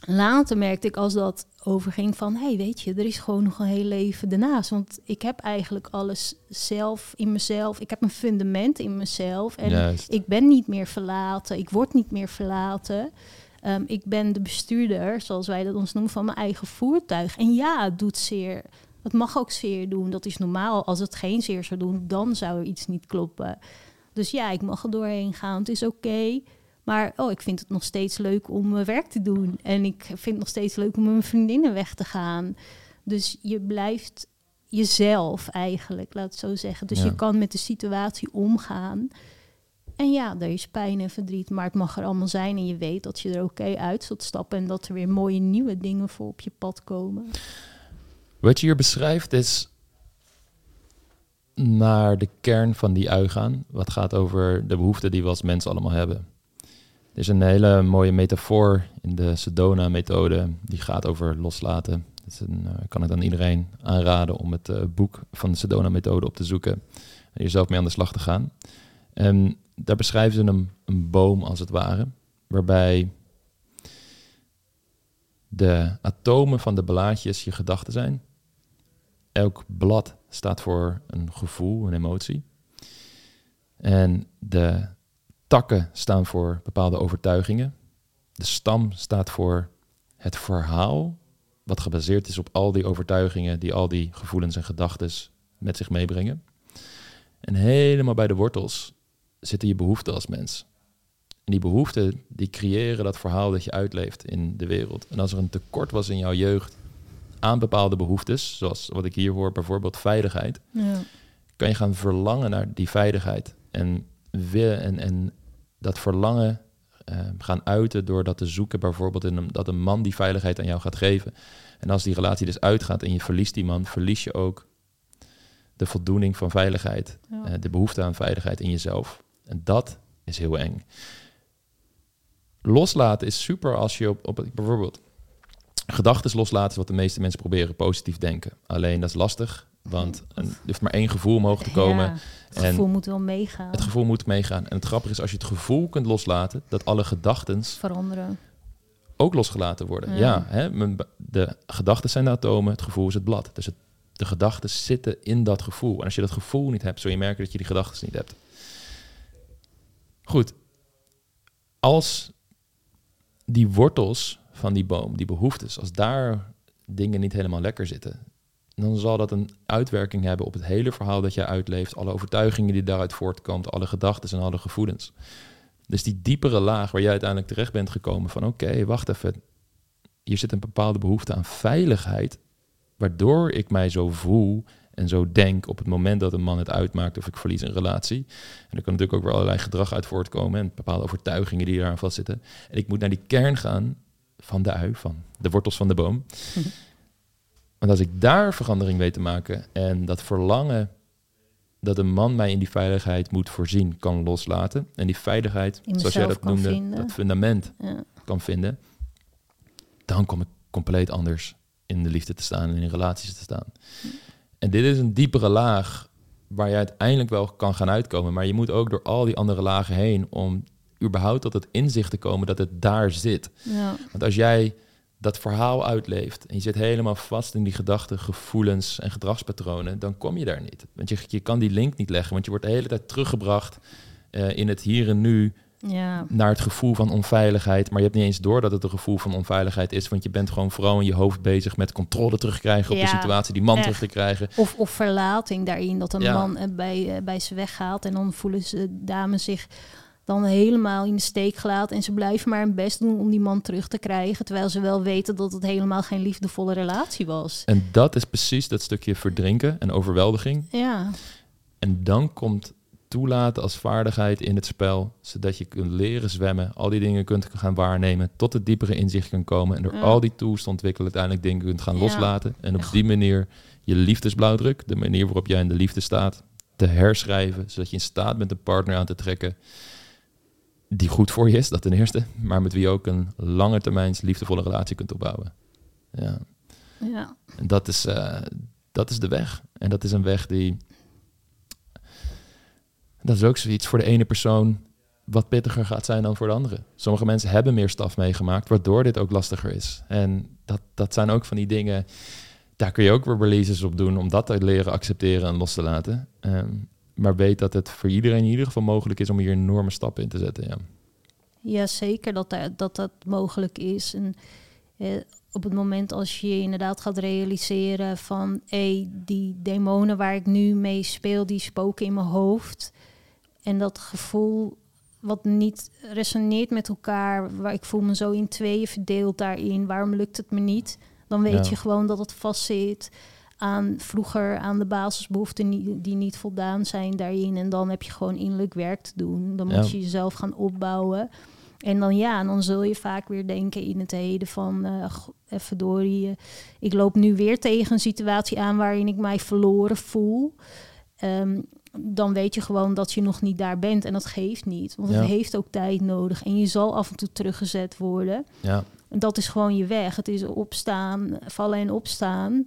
later merkte ik als dat overging van... hé, hey, weet je, er is gewoon nog een heel leven daarnaast. Want ik heb eigenlijk alles zelf in mezelf. Ik heb een fundament in mezelf. En Juist. ik ben niet meer verlaten. Ik word niet meer verlaten... Um, ik ben de bestuurder, zoals wij dat ons noemen, van mijn eigen voertuig. En ja, het doet zeer. Het mag ook zeer doen. Dat is normaal. Als het geen zeer zou doen, dan zou er iets niet kloppen. Dus ja, ik mag er doorheen gaan. Het is oké. Okay, maar oh, ik vind het nog steeds leuk om mijn werk te doen. En ik vind het nog steeds leuk om met mijn vriendinnen weg te gaan. Dus je blijft jezelf eigenlijk, laat het zo zeggen. Dus ja. je kan met de situatie omgaan. En ja, er is pijn en verdriet, maar het mag er allemaal zijn. En je weet dat je er oké okay uit zult stappen... en dat er weer mooie nieuwe dingen voor op je pad komen. Wat je hier beschrijft is... naar de kern van die ui gaan. Wat gaat over de behoeften die we als mensen allemaal hebben. Er is een hele mooie metafoor in de Sedona-methode. Die gaat over loslaten. Dus dan uh, kan ik aan iedereen aanraden om het uh, boek van de Sedona-methode op te zoeken. En hier zelf mee aan de slag te gaan. Um, Daar beschrijven ze een, een boom als het ware, waarbij de atomen van de blaadjes je gedachten zijn. Elk blad staat voor een gevoel, een emotie. En de takken staan voor bepaalde overtuigingen. De stam staat voor het verhaal, wat gebaseerd is op al die overtuigingen die al die gevoelens en gedachten met zich meebrengen. En helemaal bij de wortels zitten je behoeften als mens. En die behoeften, die creëren dat verhaal dat je uitleeft in de wereld. En als er een tekort was in jouw jeugd aan bepaalde behoeftes, zoals wat ik hier hoor, bijvoorbeeld veiligheid, ja. kan je gaan verlangen naar die veiligheid. En, willen, en, en dat verlangen uh, gaan uiten door dat te zoeken, bijvoorbeeld in een, dat een man die veiligheid aan jou gaat geven. En als die relatie dus uitgaat en je verliest die man, verlies je ook de voldoening van veiligheid, ja. uh, de behoefte aan veiligheid in jezelf. En dat is heel eng. Loslaten is super als je op, op bijvoorbeeld gedachten loslaten is wat de meeste mensen proberen, positief denken. Alleen dat is lastig, want een, er hoeft maar één gevoel omhoog te komen. Ja, het en gevoel moet wel meegaan. Het gevoel moet meegaan. En het grappige is, als je het gevoel kunt loslaten, dat alle gedachten veranderen, ook losgelaten worden. Ja, ja hè, de gedachten zijn de atomen, het gevoel is het blad. Dus het de gedachten zitten in dat gevoel. En als je dat gevoel niet hebt, zul je merken dat je die gedachten niet hebt. Goed. Als die wortels van die boom, die behoeftes, als daar dingen niet helemaal lekker zitten, dan zal dat een uitwerking hebben op het hele verhaal dat jij uitleeft, alle overtuigingen die daaruit voortkomen, alle gedachten en alle gevoelens. Dus die diepere laag waar jij uiteindelijk terecht bent gekomen van oké, okay, wacht even, hier zit een bepaalde behoefte aan veiligheid, waardoor ik mij zo voel en zo denk op het moment dat een man het uitmaakt of ik verlies een relatie. En er kan natuurlijk ook weer allerlei gedrag uit voortkomen en bepaalde overtuigingen die eraan vastzitten. En ik moet naar die kern gaan van de ui, van de wortels van de boom. Mm-hmm. Want als ik daar verandering weet te maken en dat verlangen dat een man mij in die veiligheid moet voorzien, kan loslaten. En die veiligheid, zoals jij dat noemde, vinden. dat fundament ja. kan vinden. Dan kom ik compleet anders in de liefde te staan en in relaties te staan. Mm. En dit is een diepere laag waar je uiteindelijk wel kan gaan uitkomen. Maar je moet ook door al die andere lagen heen om überhaupt tot het inzicht te komen dat het daar zit. Ja. Want als jij dat verhaal uitleeft en je zit helemaal vast in die gedachten, gevoelens en gedragspatronen, dan kom je daar niet. Want je, je kan die link niet leggen, want je wordt de hele tijd teruggebracht uh, in het hier en nu ja. naar het gevoel van onveiligheid. Maar je hebt niet eens door dat het een gevoel van onveiligheid is, want je bent gewoon vooral in je hoofd bezig met controle terugkrijgen op ja, de situatie, die man echt terug te krijgen. Of, of verlating daarin, dat een ja. man bij, bij ze weggaat en dan voelen ze dames zich dan helemaal in de steek gelaten en ze blijven maar hun best doen om die man terug te krijgen, terwijl ze wel weten dat het helemaal geen liefdevolle relatie was. En dat is precies dat stukje verdrinken en overweldiging. Ja. En dan komt toelaten als vaardigheid in het spel, zodat je kunt leren zwemmen, al die dingen kunt gaan waarnemen, tot het diepere inzicht kan komen en door ja. al die tools te ontwikkelen uiteindelijk dingen kunt gaan loslaten. Ja. En op Echt. die manier je liefdesblauwdruk, de manier waarop jij in de liefde staat, te herschrijven, zodat je in staat bent een partner aan te trekken die goed voor je is, dat ten eerste, maar met wie je ook een langetermijns liefdevolle relatie kunt opbouwen. Ja. ja. En dat is, uh, dat is de weg. En dat is een weg die, dat is ook zoiets voor de ene persoon wat pittiger gaat zijn dan voor de andere. Sommige mensen hebben meer staf meegemaakt, waardoor dit ook lastiger is. En dat, dat zijn ook van die dingen, daar kun je ook weer releases op doen, om dat te leren accepteren en los te laten. Um, Maar weet dat het voor iedereen in ieder geval mogelijk is om hier enorme stappen in te zetten. Ja, ja zeker dat, daar, dat dat mogelijk is. En eh, op het moment als je, je inderdaad gaat realiseren van hé, die demonen waar ik nu mee speel, die spoken in mijn hoofd. En dat gevoel wat niet resoneert met elkaar, waar ik voel me zo in tweeën verdeeld daarin. Waarom lukt het me niet? Dan weet ja. je gewoon dat het vastzit aan vroeger, aan de basisbehoeften die niet voldaan zijn daarin. En dan heb je gewoon innerlijk werk te doen. Dan ja. moet je jezelf gaan opbouwen. En dan ja, en dan zul je vaak weer denken in het heden van Uh, even door je, ik loop nu weer tegen een situatie aan waarin ik mij verloren voel. Um, dan weet je gewoon dat je nog niet daar bent. En dat geeft niet. Want ja. het heeft ook tijd nodig. En je zal af en toe teruggezet worden. Ja. En dat is gewoon je weg. Het is opstaan, vallen en opstaan.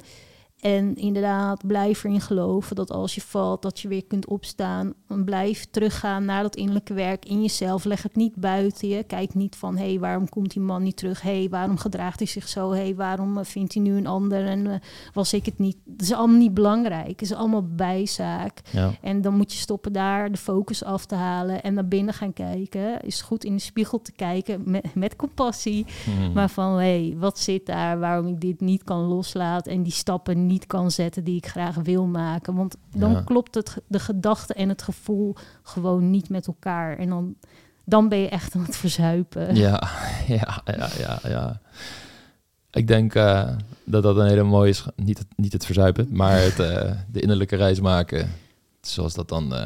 En inderdaad, blijf erin geloven dat als je valt, dat je weer kunt opstaan. En blijf teruggaan naar dat innerlijke werk in jezelf. Leg het niet buiten je. Kijk niet van, hé, hey, waarom komt die man niet terug? Hé, hey, waarom gedraagt hij zich zo? Hé, hey, waarom vindt hij nu een ander? En uh, was ik het niet? Het is allemaal niet belangrijk. Het is allemaal bijzaak. Ja. En dan moet je stoppen daar, de focus af te halen en naar binnen gaan kijken. Is goed in de spiegel te kijken met, met compassie. Mm. Maar van, hé, hey, wat zit daar? Waarom ik dit niet kan loslaten en die stappen niet kan zetten die ik graag wil maken. Want dan ja. klopt het, de gedachte en het gevoel gewoon niet met elkaar. En dan, dan ben je echt aan het verzuipen. Ja, ja, ja, ja. ja. Ik denk uh, dat dat een hele mooie is. Niet het, niet het verzuipen, maar het, uh, de innerlijke reis maken. Zoals dat dan, uh,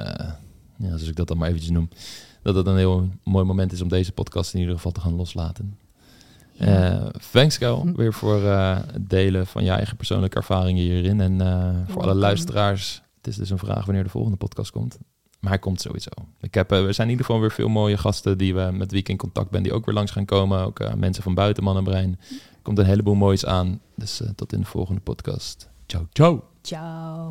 ja, zoals ik dat dan maar eventjes noem. Dat dat een heel mooi moment is om deze podcast in ieder geval te gaan loslaten. Uh, thanks, Kel, weer voor uh, het delen van je eigen persoonlijke ervaringen hierin. En uh, voor alle luisteraars, het is dus een vraag wanneer de volgende podcast komt. Maar hij komt sowieso. Ik heb, uh, we zijn in ieder geval weer veel mooie gasten die we met wie ik in contact ben, die ook weer langs gaan komen. Ook uh, mensen van buiten Mannenbrein. Er komt een heleboel moois aan. Dus uh, tot in de volgende podcast. Ciao, ciao. Ciao.